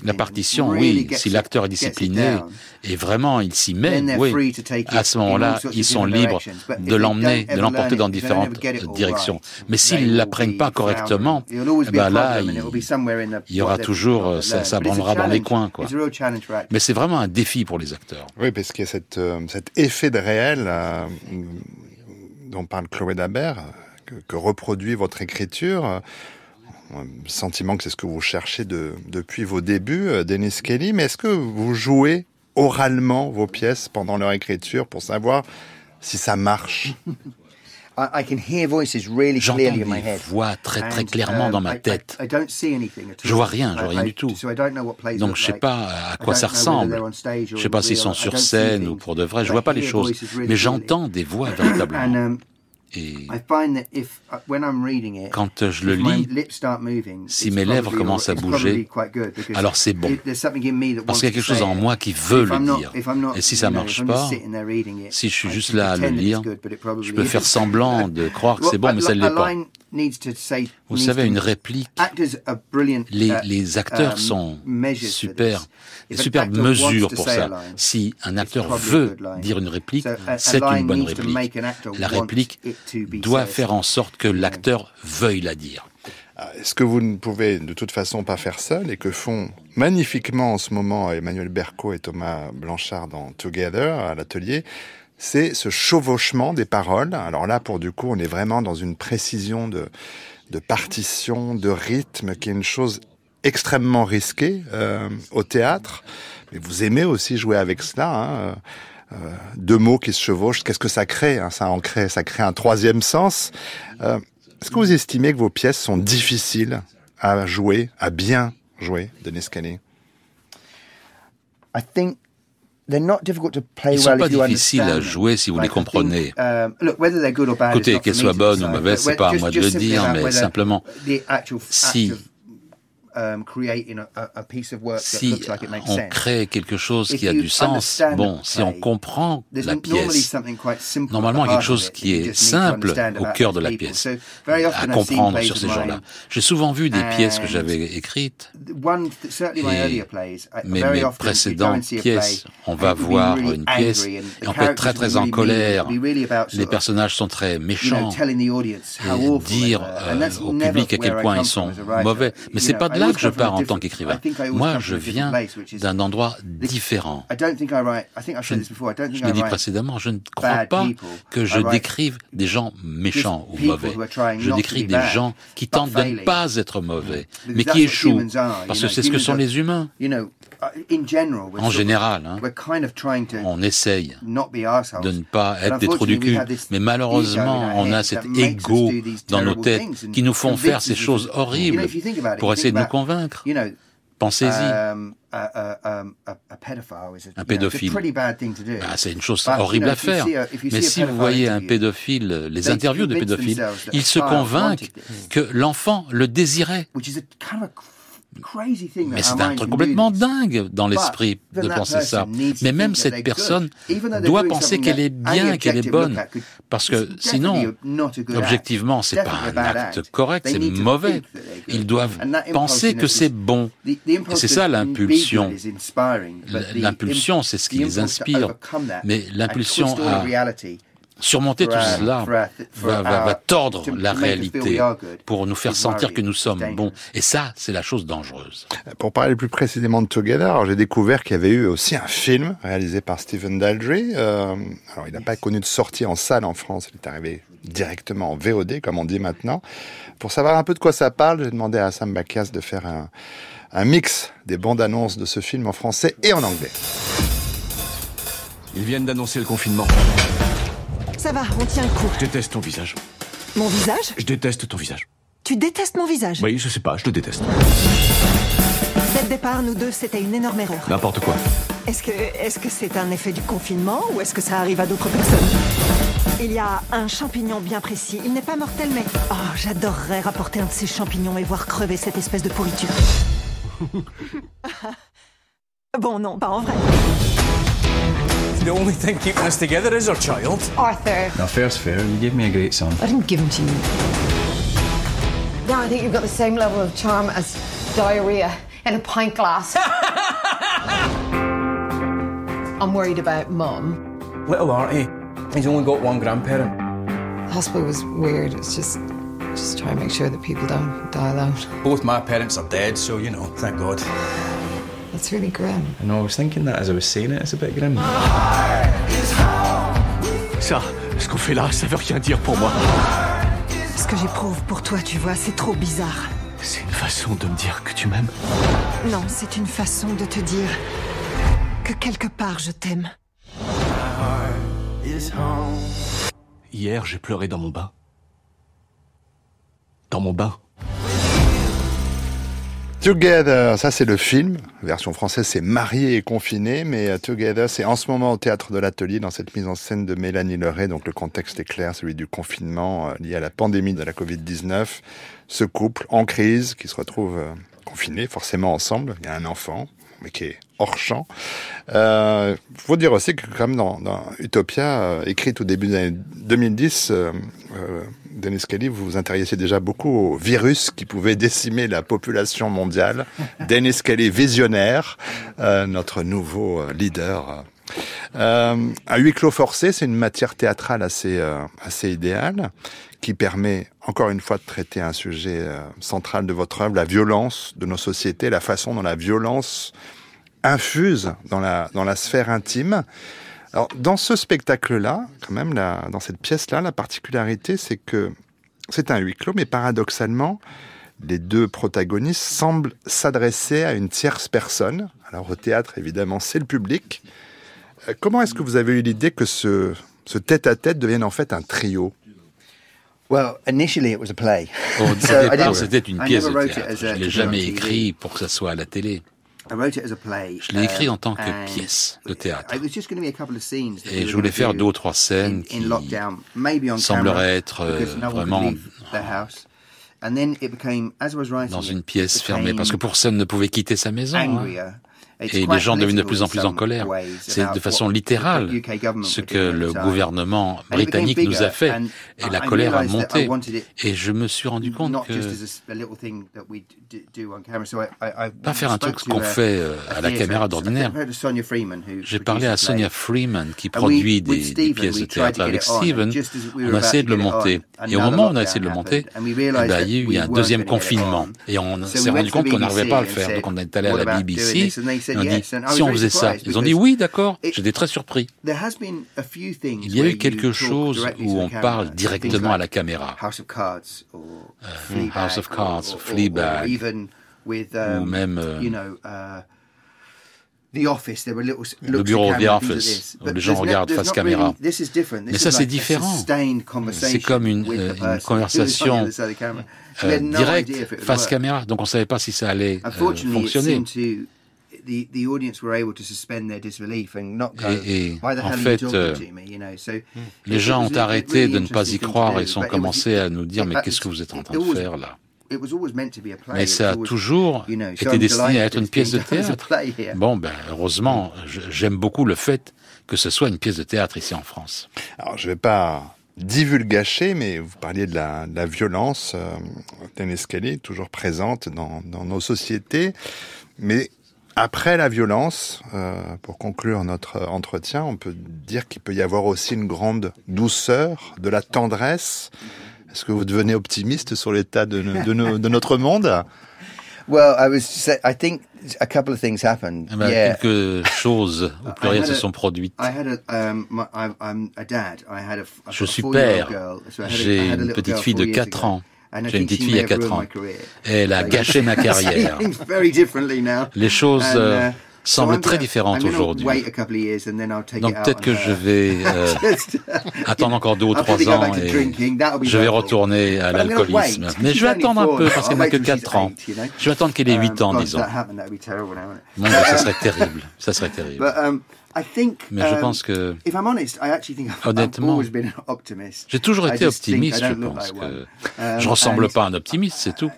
la partition, oui, si la acteur est discipliné et vraiment il s'y met, oui, à ce moment-là, ils sont libres de l'emmener, de l'emporter dans différentes directions. Mais s'ils ne l'apprennent pas correctement, ben là, il, il y aura toujours, ça, ça branlera dans les coins, quoi. Mais c'est vraiment un défi pour les acteurs. Oui, parce qu'il y a cette, euh, cet effet de réel euh, dont parle Chloé Dabert, que, que reproduit votre écriture. Le sentiment que c'est ce que vous cherchez de, depuis vos débuts, Dennis Kelly. Mais est-ce que vous jouez oralement vos pièces pendant leur écriture pour savoir si ça marche? J'entends des voix très très clairement dans ma tête. Je vois rien, je vois rien du tout. Donc je ne sais pas à quoi ça ressemble. Je ne sais pas s'ils sont sur scène ou pour de vrai. Je ne vois pas les choses. Mais j'entends des voix véritablement. Et quand je le lis, si mes lèvres commencent à bouger, alors c'est bon. Parce qu'il y a quelque chose en moi qui veut le dire. Et si ça ne marche pas, si je suis juste là à le lire, je peux faire semblant de croire que c'est bon, mais ça ne l'est pas. Vous savez, une réplique, les, les acteurs sont super, des superbes mesures pour ça. Si un acteur veut dire une réplique, c'est une bonne réplique. La réplique doit faire en sorte que l'acteur veuille la dire. Est-ce que vous ne pouvez de toute façon pas faire seul et que font magnifiquement en ce moment Emmanuel Berco et Thomas Blanchard dans Together à l'atelier? C'est ce chevauchement des paroles. Alors là, pour du coup, on est vraiment dans une précision de, de partition, de rythme, qui est une chose extrêmement risquée euh, au théâtre. Mais vous aimez aussi jouer avec cela, hein. Euh, deux mots qui se chevauchent, qu'est-ce que ça crée, hein? Ça en crée, ça crée un troisième sens. Euh, est-ce que vous estimez que vos pièces sont difficiles à jouer, à bien jouer, Dennis Kelly? I think Ils ne sont pas difficiles à jouer si vous les comprenez. Écoutez, qu'elles soient bonnes ou mauvaises, ce n'est pas à moi de le dire, mais simplement, si, si on crée quelque chose qui a du sens, bon, si on comprend la pièce, normalement, il y a quelque chose qui est simple au cœur de la pièce, à comprendre sur ces gens-là. J'ai souvent vu des pièces que j'avais écrites, et mais mes précédentes pièces, on va voir une pièce, et on peut être très très en colère, les personnages sont très méchants, et dire euh, au public à quel point ils sont mauvais, mais c'est pas de là que je pars en tant qu'écrivain. Moi, je viens d'un endroit différent. Je, je l'ai dit précédemment, je ne crois pas que je décrive des gens méchants ou mauvais. Je décris des gens qui tentent de ne pas être mauvais, mais qui échouent, parce que c'est ce que sont les humains. En général, hein, on essaye de ne pas être des trous du cul, mais malheureusement, on a cet ego dans nos têtes qui nous font faire ces choses horribles pour essayer de nous convaincre. Pensez-y. Un pédophile, bah, c'est une chose horrible à faire. Mais si vous voyez un pédophile, les interviews de pédophiles, ils se convainquent que l'enfant le désirait. Mais c'est un truc complètement dingue dans l'esprit de penser ça. Mais même cette personne doit penser qu'elle est bien, qu'elle est bonne. Parce que sinon, objectivement, c'est pas un acte correct, c'est mauvais. Ils doivent penser que c'est bon. Et c'est ça l'impulsion. L'impulsion, c'est ce qui les inspire. Mais l'impulsion à surmonter tout cela va, va, va tordre la réalité pour nous faire sentir que nous sommes bons. Et ça, c'est la chose dangereuse. Pour parler plus précisément de Together, alors j'ai découvert qu'il y avait eu aussi un film réalisé par Stephen Daldry. Euh, alors, il n'a pas connu de sortie en salle en France. Il est arrivé directement en V O D, comme on dit maintenant. Pour savoir un peu de quoi ça parle, j'ai demandé à Sam Bacaste de faire un, un mix des bandes annonces de ce film en français et en anglais. Ils viennent d'annoncer le confinement. Ça va, on tient le coup. Je déteste ton visage. Mon visage ? Je déteste ton visage. Tu détestes mon visage ? Oui, je sais pas, je te déteste. Dès le départ, nous deux, c'était une énorme erreur. N'importe quoi. Est-ce que, est-ce que c'est un effet du confinement ou est-ce que ça arrive à d'autres personnes ? Il y a un champignon bien précis. Il n'est pas mortel, mais... Oh, j'adorerais rapporter un de ces champignons et voir crever cette espèce de pourriture. Bon, non, pas en vrai. The only thing keeping us together is our child. Arthur. Now, fair's fair. You gave me a great son. I didn't give him to you. Now I think you've got the same level of charm as diarrhea in a pint glass. I'm worried about Mum. Little Artie, he's only got one grandparent. The hospital was weird. It's just, just trying to make sure that people don't die alone. Both my parents are dead, so, you know, thank God. That's really grim. I know, I was thinking that as I was saying it, it's a bit grim. Ça, ce qu'on fait là, ça veut rien dire pour moi. Ce que j'éprouve pour toi, tu vois, c'est trop bizarre. C'est une façon de me dire que tu m'aimes. Non, c'est une façon de te dire que quelque part je t'aime. Hier, j'ai pleuré dans mon bain. Dans mon bain. Together, ça c'est le film. Version française, c'est Marié et confiné, mais Together, c'est en ce moment au Théâtre de l'Atelier, dans cette mise en scène de Mélanie Leray. Donc le contexte est clair, celui du confinement lié à la pandémie de la covid dix-neuf. Ce couple en crise qui se retrouve confiné, forcément ensemble. Il y a un enfant, mais qui est hors champ. Euh, faut dire aussi que comme dans, dans Utopia, euh, écrite au début des années deux mille dix, euh, euh, Dennis Kelly, vous vous intéressiez déjà beaucoup au virus qui pouvait décimer la population mondiale. Dennis Kelly, visionnaire, euh, notre nouveau euh, leader. Euh, à huis clos forcé, c'est une matière théâtrale assez, euh, assez idéale, qui permet, encore une fois, de traiter un sujet euh, central de votre œuvre, la violence de nos sociétés, la façon dont la violence infuse dans la, dans la sphère intime. Alors, dans ce spectacle-là, quand même, la, dans cette pièce-là, la particularité, c'est que c'est un huis clos, mais paradoxalement, les deux protagonistes semblent s'adresser à une tierce personne. Alors, au théâtre, évidemment, c'est le public. Euh, comment est-ce que vous avez eu l'idée que ce, ce tête-à-tête devienne en fait un trio ? Well, initially it was a play. Au so départ, c'était une pièce de théâtre. Je ne l'ai jamais écrit pour que ça soit à la télé. Je l'ai écrit en tant que pièce de théâtre. Et je voulais faire deux ou trois scènes qui sembleraient être vraiment dans une pièce fermée. Parce que personne ne pouvait quitter sa maison. Hein. Et les gens deviennent de plus en plus en colère. C'est de façon littérale ce que le gouvernement britannique nous a fait. Et la colère a monté. Et je me suis rendu compte que... Pas faire un truc qu'on fait à la caméra d'ordinaire. J'ai parlé à Sonia Freeman qui produit des, des pièces de théâtre. Avec Steven, on a essayé de le monter. Et au moment où on a essayé de le monter, eh ben, il y a eu un deuxième confinement. Et on s'est rendu compte qu'on n'arrivait pas à le faire. Donc on est allé à la B B C. Ils ont dit, si on faisait ça, ils ont dit oui, d'accord, j'étais très surpris. Il y a eu quelque chose où on parle directement à la caméra. Euh, House of Cards, Fleabag, ou même euh, le bureau de The Office, où les gens regardent face caméra. Mais ça, c'est différent. C'est comme une, euh, une conversation... Euh, directe, face caméra. Donc on ne savait pas si ça allait euh, fonctionner. Et, et en fait, euh, les gens ont arrêté de ne pas y croire et ont commencé à nous dire « Mais qu'est-ce que vous êtes en train de faire là ?» Mais ça a toujours été destiné à être une pièce de théâtre. Bon, ben, heureusement, j'aime beaucoup le fait que ce soit une pièce de théâtre ici en France. Alors, je ne vais pas... divulgaché, mais vous parliez de la, de la violence, euh, Dennis Kelly, toujours présente dans, dans nos sociétés. Mais après la violence, euh, pour conclure notre entretien, on peut dire qu'il peut y avoir aussi une grande douceur, de la tendresse. Est-ce que vous devenez optimiste sur l'état de, de, de, de notre monde ? Well, I was. I think a couple of things happened. Eh ben, yeah. Quelques choses au pluriel se sont produites. I had a, um, my, I'm a dad. I had a, a, Je suis père. J'ai une petite fille de quatre ans. J'ai une petite fille à quatre ans. Et elle a gâché ma carrière. Les choses euh, semblent très différentes aujourd'hui. Donc peut-être que je vais euh, attendre encore deux ou trois ans et je vais retourner à l'alcoolisme. Mais je vais attendre un peu parce qu'elle n'a que quatre ans. Je vais attendre qu'elle ait huit ans, disons. Bon, ça serait terrible. Ça serait terrible. Mais je pense que, honnêtement, j'ai toujours été optimiste, je pense que je ne ressemble pas à un optimiste, c'est tout.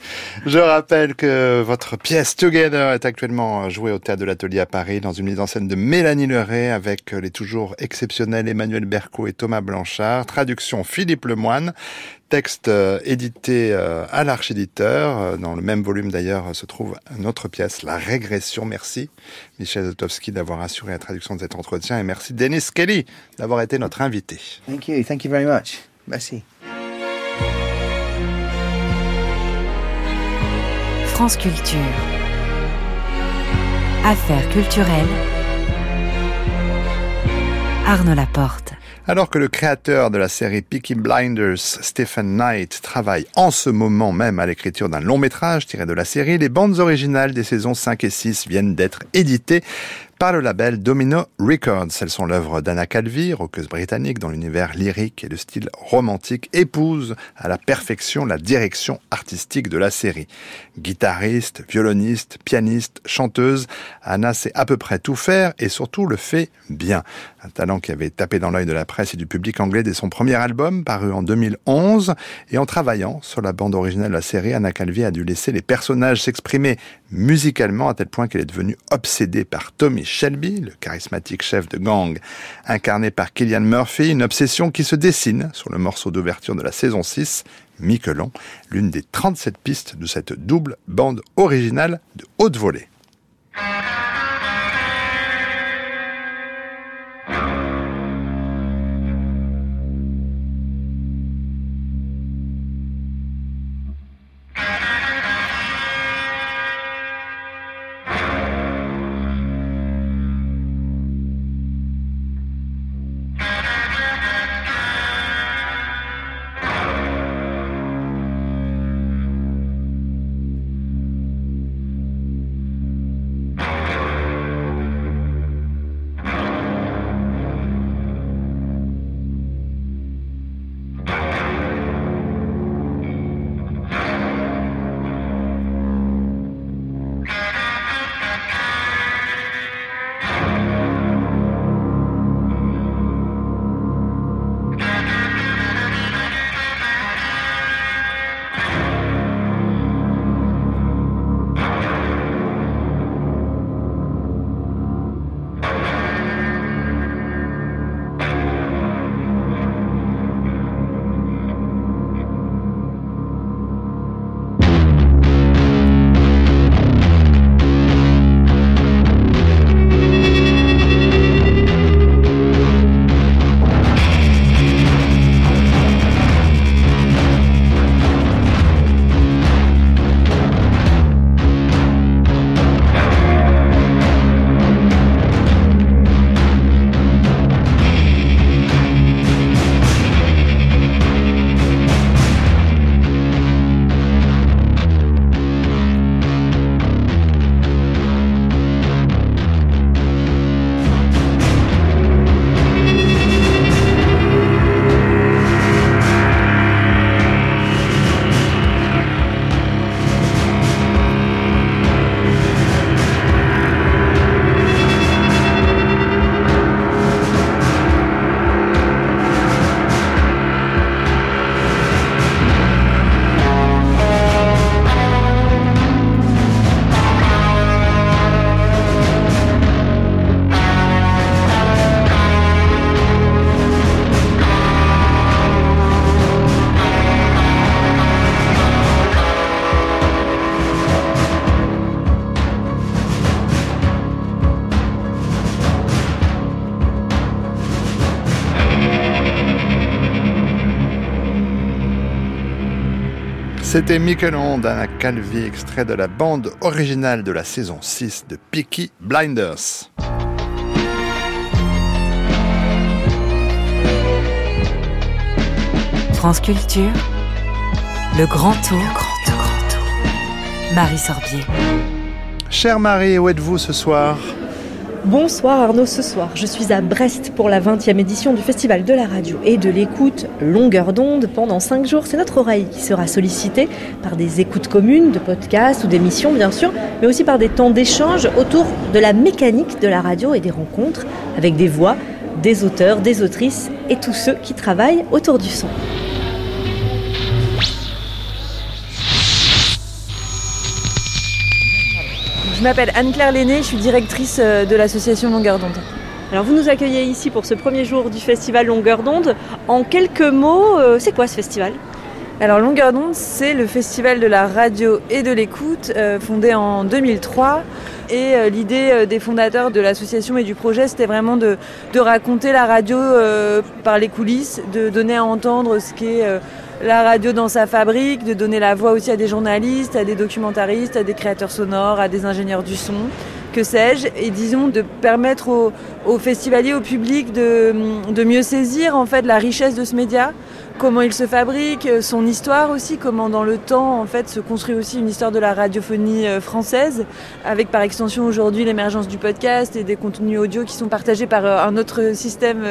Je rappelle que votre pièce Together est actuellement jouée au Théâtre de l'Atelier à Paris, dans une mise en scène de Mélanie Leray, avec les toujours exceptionnels Emmanuel Berco et Thomas Blanchard, traduction Philippe Lemoine, texte euh, édité euh, à l'Arche éditeur. Dans le même volume d'ailleurs se trouve une autre pièce, La Régression. Merci Michel Zlotowski d'avoir assuré la traduction de cet entretien et merci Dennis Kelly d'avoir été notre invité. Thank you, thank you very much. Merci. France Culture. Affaires culturelles. Arnaud Laporte. Alors que le créateur de la série Peaky Blinders, Stephen Knight, travaille en ce moment même à l'écriture d'un long métrage tiré de la série, les bandes originales des saisons cinq et six viennent d'être éditées par le label Domino Records. Elles sont l'œuvre d'Anna Calvi, rockeuse britannique dont l'univers lyrique et le style romantique épouse à la perfection la direction artistique de la série. Guitariste, violoniste, pianiste, chanteuse, Anna sait à peu près tout faire et surtout le fait bien. Un talent qui avait tapé dans l'œil de la presse et du public anglais dès son premier album, paru en deux mille onze. Et en travaillant sur la bande originale de la série, Anna Calvi a dû laisser les personnages s'exprimer musicalement à tel point qu'elle est devenue obsédée par Tommy Shelby, le charismatique chef de gang incarné par Cillian Murphy, une obsession qui se dessine sur le morceau d'ouverture de la saison six, Miquelon, l'une des trente-sept pistes de cette double bande originale de haute volée. C'était Miquelon d'Anna Calvi, extrait de la bande originale de la saison six de Peaky Blinders. France Culture, le grand tour, le grand tour, grand tour. Marie Sorbier. Chère Marie, où êtes-vous ce soir ? Bonsoir Arnaud, ce soir je suis à Brest pour la vingtième édition du Festival de la radio et de l'écoute Longueur d'onde. Pendant cinq jours, c'est notre oreille qui sera sollicitée par des écoutes communes, de podcasts ou d'émissions bien sûr, mais aussi par des temps d'échange autour de la mécanique de la radio et des rencontres avec des voix, des auteurs, des autrices et tous ceux qui travaillent autour du son. Je m'appelle Anne-Claire Lenné, je suis directrice de l'association Longueur d'onde. Alors vous nous accueillez ici pour ce premier jour du festival Longueur d'onde. En quelques mots, c'est quoi ce festival ? Alors Longueur d'onde, c'est le festival de la radio et de l'écoute, euh, fondé en deux mille trois. Et euh, l'idée euh, des fondateurs de l'association et du projet, c'était vraiment de, de raconter la radio euh, par les coulisses, de donner à entendre ce qu'est euh, la radio dans sa fabrique, de donner la voix aussi à des journalistes, à des documentaristes, à des créateurs sonores, à des ingénieurs du son, que sais-je, et disons de permettre aux, aux festivaliers, au public de, de mieux saisir en fait la richesse de ce média, comment il se fabrique, son histoire aussi, comment dans le temps en fait se construit aussi une histoire de la radiophonie française, avec par extension aujourd'hui l'émergence du podcast et des contenus audio qui sont partagés par un autre système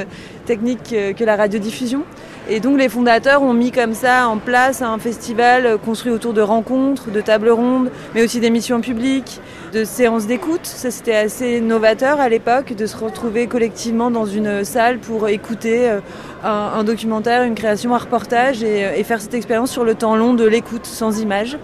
technique que la radiodiffusion. Et donc les fondateurs ont mis comme ça en place un festival construit autour de rencontres, de tables rondes, mais aussi d'émissions publiques, de séances d'écoute. Ça c'était assez novateur à l'époque de se retrouver collectivement dans une salle pour écouter un, un documentaire, une création, un reportage et, et faire cette expérience sur le temps long de l'écoute sans images.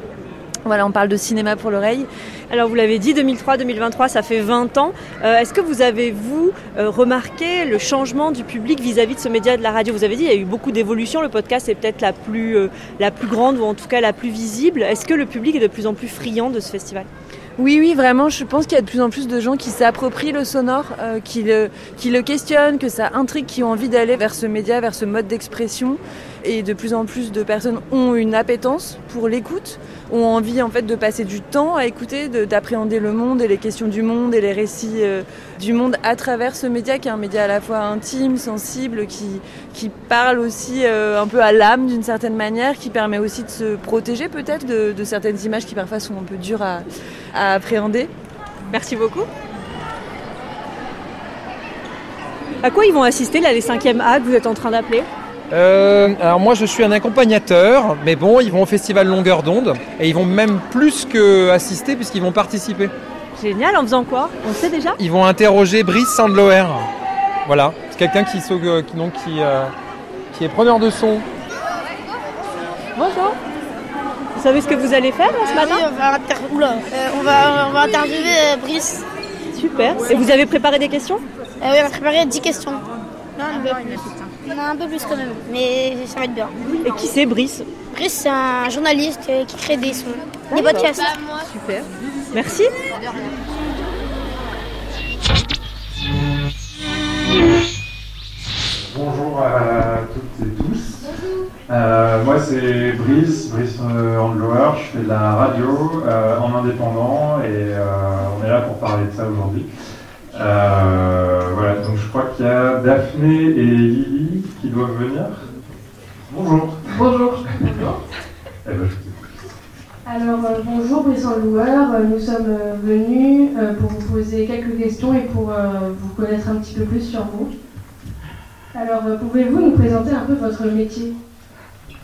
Voilà, on parle de cinéma pour l'oreille. Alors vous l'avez dit, deux mille trois deux mille vingt-trois, ça fait vingt ans. Euh, est-ce que vous avez, vous, euh, remarqué le changement du public vis-à-vis de ce média de la radio? Vous avez dit, il y a eu beaucoup d'évolutions. Le podcast est peut-être la plus, euh, la plus grande ou en tout cas la plus visible. Est-ce que le public est de plus en plus friand de ce festival? Oui, oui, vraiment, je pense qu'il y a de plus en plus de gens qui s'approprient le sonore, euh, qui, le, qui le questionnent, que ça intrigue, qui ont envie d'aller vers ce média, vers ce mode d'expression. Et de plus en plus de personnes ont une appétence pour l'écoute, ont envie en fait de passer du temps à écouter, de, d'appréhender le monde et les questions du monde et les récits euh, du monde à travers ce média qui est un média à la fois intime, sensible, qui, qui parle aussi euh, un peu à l'âme d'une certaine manière, qui permet aussi de se protéger peut-être de, de certaines images qui parfois sont un peu dures à, à appréhender. Merci beaucoup. À quoi ils vont assister là, les cinquième A que vous êtes en train d'appeler? Euh, alors moi je suis un accompagnateur, mais bon, ils vont au festival Longueur d'onde et ils vont même plus qu'assister puisqu'ils vont participer. Génial, en faisant quoi? On sait déjà? Ils vont interroger Brice Sandloher. Voilà, c'est quelqu'un qui, qui, donc, qui, euh, qui est preneur de son. Bonjour. Vous savez ce que vous allez faire là, ce euh, matin? Oui, on va, inter... Oula. Euh, on va, on va interviewer euh, Brice. Super. Et vous avez préparé des questions? euh, Oui, on a préparé dix questions. Non, un peu plus. Non, un peu plus quand même, mais ça va être bien. Et qui c'est Brice? Brice, c'est un journaliste qui crée des sons, des podcasts. Super, merci. Bonjour à toutes et tous. Euh, moi c'est Brice, Brice Sandloher, je fais de la radio euh, en indépendant et euh, on est là pour parler de ça aujourd'hui. Euh, voilà, donc je crois qu'il y a Daphné et Lily qui doivent venir. Bonjour. Bonjour. Bonjour. Eh ben, je... Alors euh, bonjour, Brice Sandloher. Nous sommes venus euh, pour vous poser quelques questions et pour euh, vous connaître un petit peu plus sur vous. Alors euh, pouvez-vous nous présenter un peu votre métier?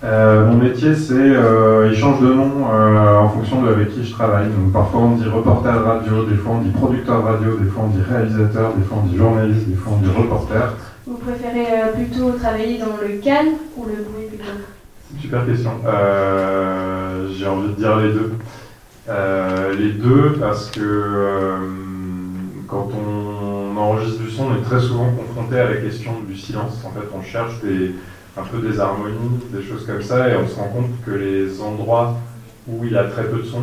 Euh, mon métier, c'est, euh, il change de nom euh, en fonction de avec qui je travaille. Donc parfois on dit reporter radio, des fois on dit producteur radio, des fois on dit réalisateur, des fois on dit journaliste, des fois on dit reporter. Vous préférez euh, plutôt travailler dans le calme ou le bruit plutôt? C'est une super question. Euh, j'ai envie de dire les deux. Euh, les deux parce que euh, quand on enregistre du son, on est très souvent confronté à la question du silence. En fait, on cherche des... un peu des harmonies, des choses comme ça, et on se rend compte que les endroits où il y a très peu de son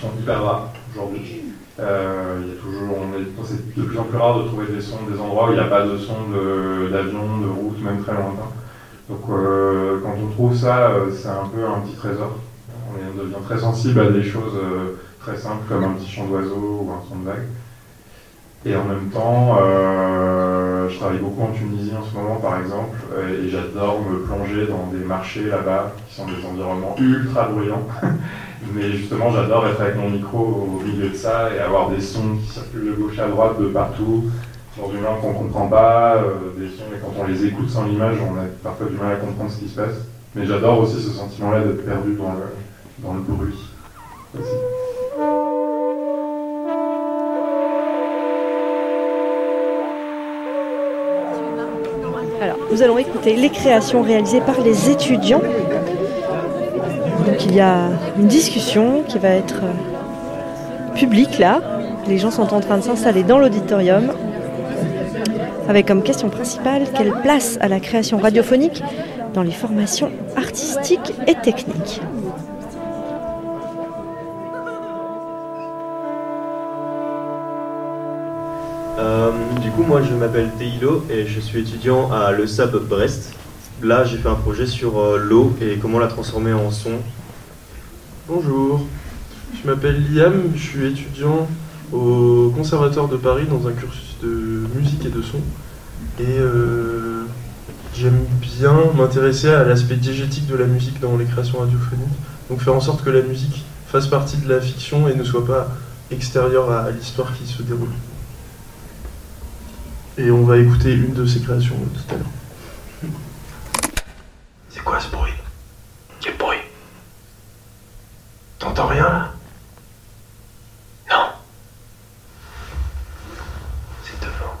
sont hyper rares aujourd'hui. Euh, il y a toujours, on est, c'est de plus en plus rare de trouver des sons, des endroits où il n'y a pas de son de, d'avion, de route, même très lointain. Donc euh, quand on trouve ça, euh, c'est un peu un petit trésor. On, est, on devient très sensible à des choses euh, très simples comme un petit chant d'oiseau ou un son de vague. Et en même temps, euh, je travaille beaucoup en Tunisie en ce moment par exemple, et j'adore me plonger dans des marchés là-bas, qui sont des environnements ultra bruyants. Mais justement, j'adore être avec mon micro au milieu de ça, et avoir des sons qui circulent de gauche à droite, de partout, dans une langue qu'on ne comprend pas, euh, des sons, mais quand on les écoute sans l'image, on a parfois du mal à comprendre ce qui se passe. Mais j'adore aussi ce sentiment-là d'être perdu dans le, dans le bruit aussi. Alors, nous allons écouter les créations réalisées par les étudiants. Donc il y a une discussion qui va être euh, publique là. Les gens sont en train de s'installer dans l'auditorium avec comme question principale: quelle place à la création radiophonique dans les formations artistiques et techniques. Euh, du coup, moi je m'appelle Teilo et je suis étudiant à l'E S A B Brest. Là, j'ai fait un projet sur euh, l'eau et comment la transformer en son. Bonjour, je m'appelle Liam, je suis étudiant au Conservatoire de Paris dans un cursus de musique et de son. Et euh, j'aime bien m'intéresser à l'aspect diégétique de la musique dans les créations radiophoniques. Donc faire en sorte que la musique fasse partie de la fiction et ne soit pas extérieure à, à l'histoire qui se déroule. Et on va écouter une de ses créations euh, tout à l'heure. C'est quoi ce bruit? Quel bruit? T'entends rien là? Non. C'est devant.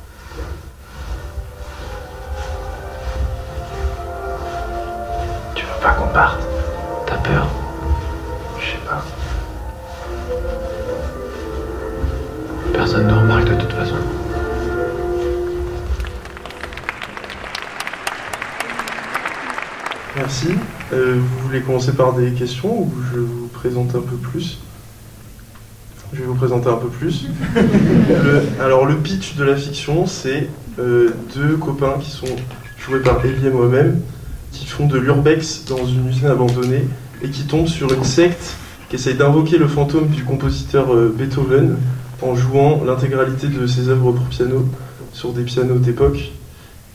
Tu veux pas qu'on parte? T'as peur? Je sais pas. Personne ne remarque de toute façon. Merci. Euh, vous voulez commencer par des questions ou je vous présente un peu plus? Je vais vous présenter un peu plus. Le, alors le pitch de la fiction, c'est euh, deux copains qui sont joués par Ellie et moi-même, qui font de l'urbex dans une usine abandonnée et qui tombent sur une secte qui essaye d'invoquer le fantôme du compositeur euh, Beethoven en jouant l'intégralité de ses œuvres pour piano sur des pianos d'époque.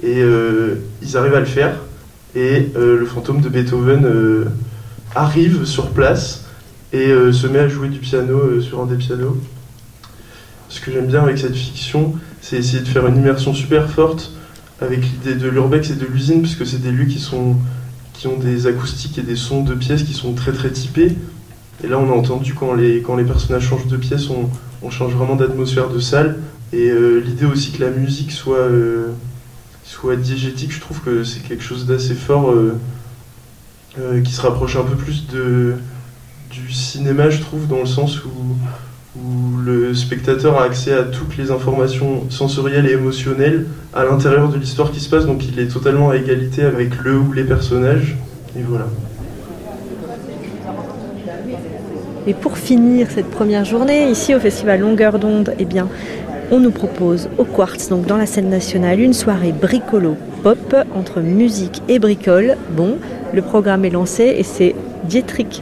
Et euh, ils arrivent à le faire. Et euh, le fantôme de Beethoven euh, arrive sur place et euh, se met à jouer du piano euh, sur un des pianos. Ce que j'aime bien avec cette fiction, c'est essayer de faire une immersion super forte avec l'idée de l'urbex et de l'usine, puisque c'est des lieux qui, sont, qui ont des acoustiques et des sons de pièces qui sont très très typés. Et là on a entendu quand les, quand les personnages changent de pièce, on, on change vraiment d'atmosphère de salle. Et euh, l'idée aussi que la musique soit... Euh, soit diégétique, je trouve que c'est quelque chose d'assez fort euh, euh, qui se rapproche un peu plus de, du cinéma, je trouve, dans le sens où, où le spectateur a accès à toutes les informations sensorielles et émotionnelles à l'intérieur de l'histoire qui se passe, donc il est totalement à égalité avec le ou les personnages, et voilà. Et pour finir cette première journée, ici au festival Longueur d'onde, eh bien, on nous propose au Quartz, donc dans la scène nationale, une soirée bricolo-pop entre musique et bricole. Bon, le programme est lancé et c'est Dietrich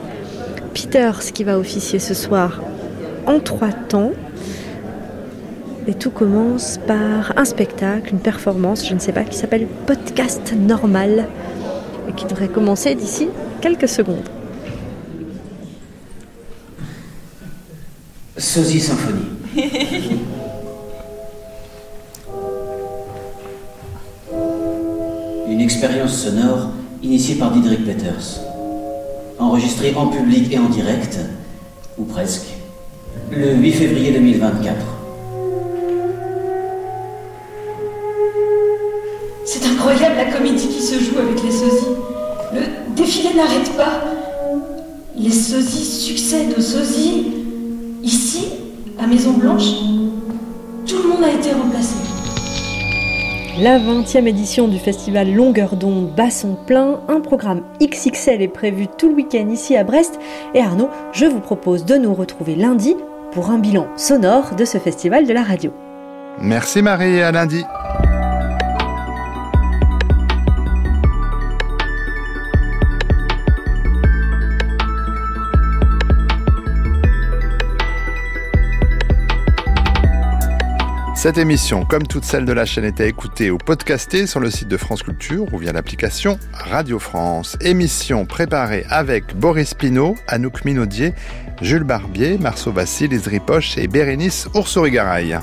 Peters qui va officier ce soir en trois temps. Et tout commence par un spectacle, une performance, je ne sais pas, qui s'appelle Podcast Normal et qui devrait commencer d'ici quelques secondes. Sosie symphonie. Une expérience sonore initiée par Dietrich Peters, enregistrée en public et en direct, ou presque, le huit février deux mille vingt-quatre. C'est incroyable la comédie qui se joue avec les sosies. Le défilé n'arrête pas. Les sosies succèdent aux sosies. Ici, à Maison-Blanche, tout le monde a été remplacé. La vingtième édition du festival Longueur d'onde bat son plein. Un programme X X L est prévu tout le week-end ici à Brest. Et Arnaud, je vous propose de nous retrouver lundi pour un bilan sonore de ce festival de la radio. Merci Marie, à lundi. Cette émission, comme toutes celles de la chaîne, est à écouter ou podcastée sur le site de France Culture ou via l'application Radio France. Émission préparée avec Boris Pinault, Anouk Minaudier, Jules Barbier, Marceau Vassil, Isri Poche et Bérénice Oursourigaray.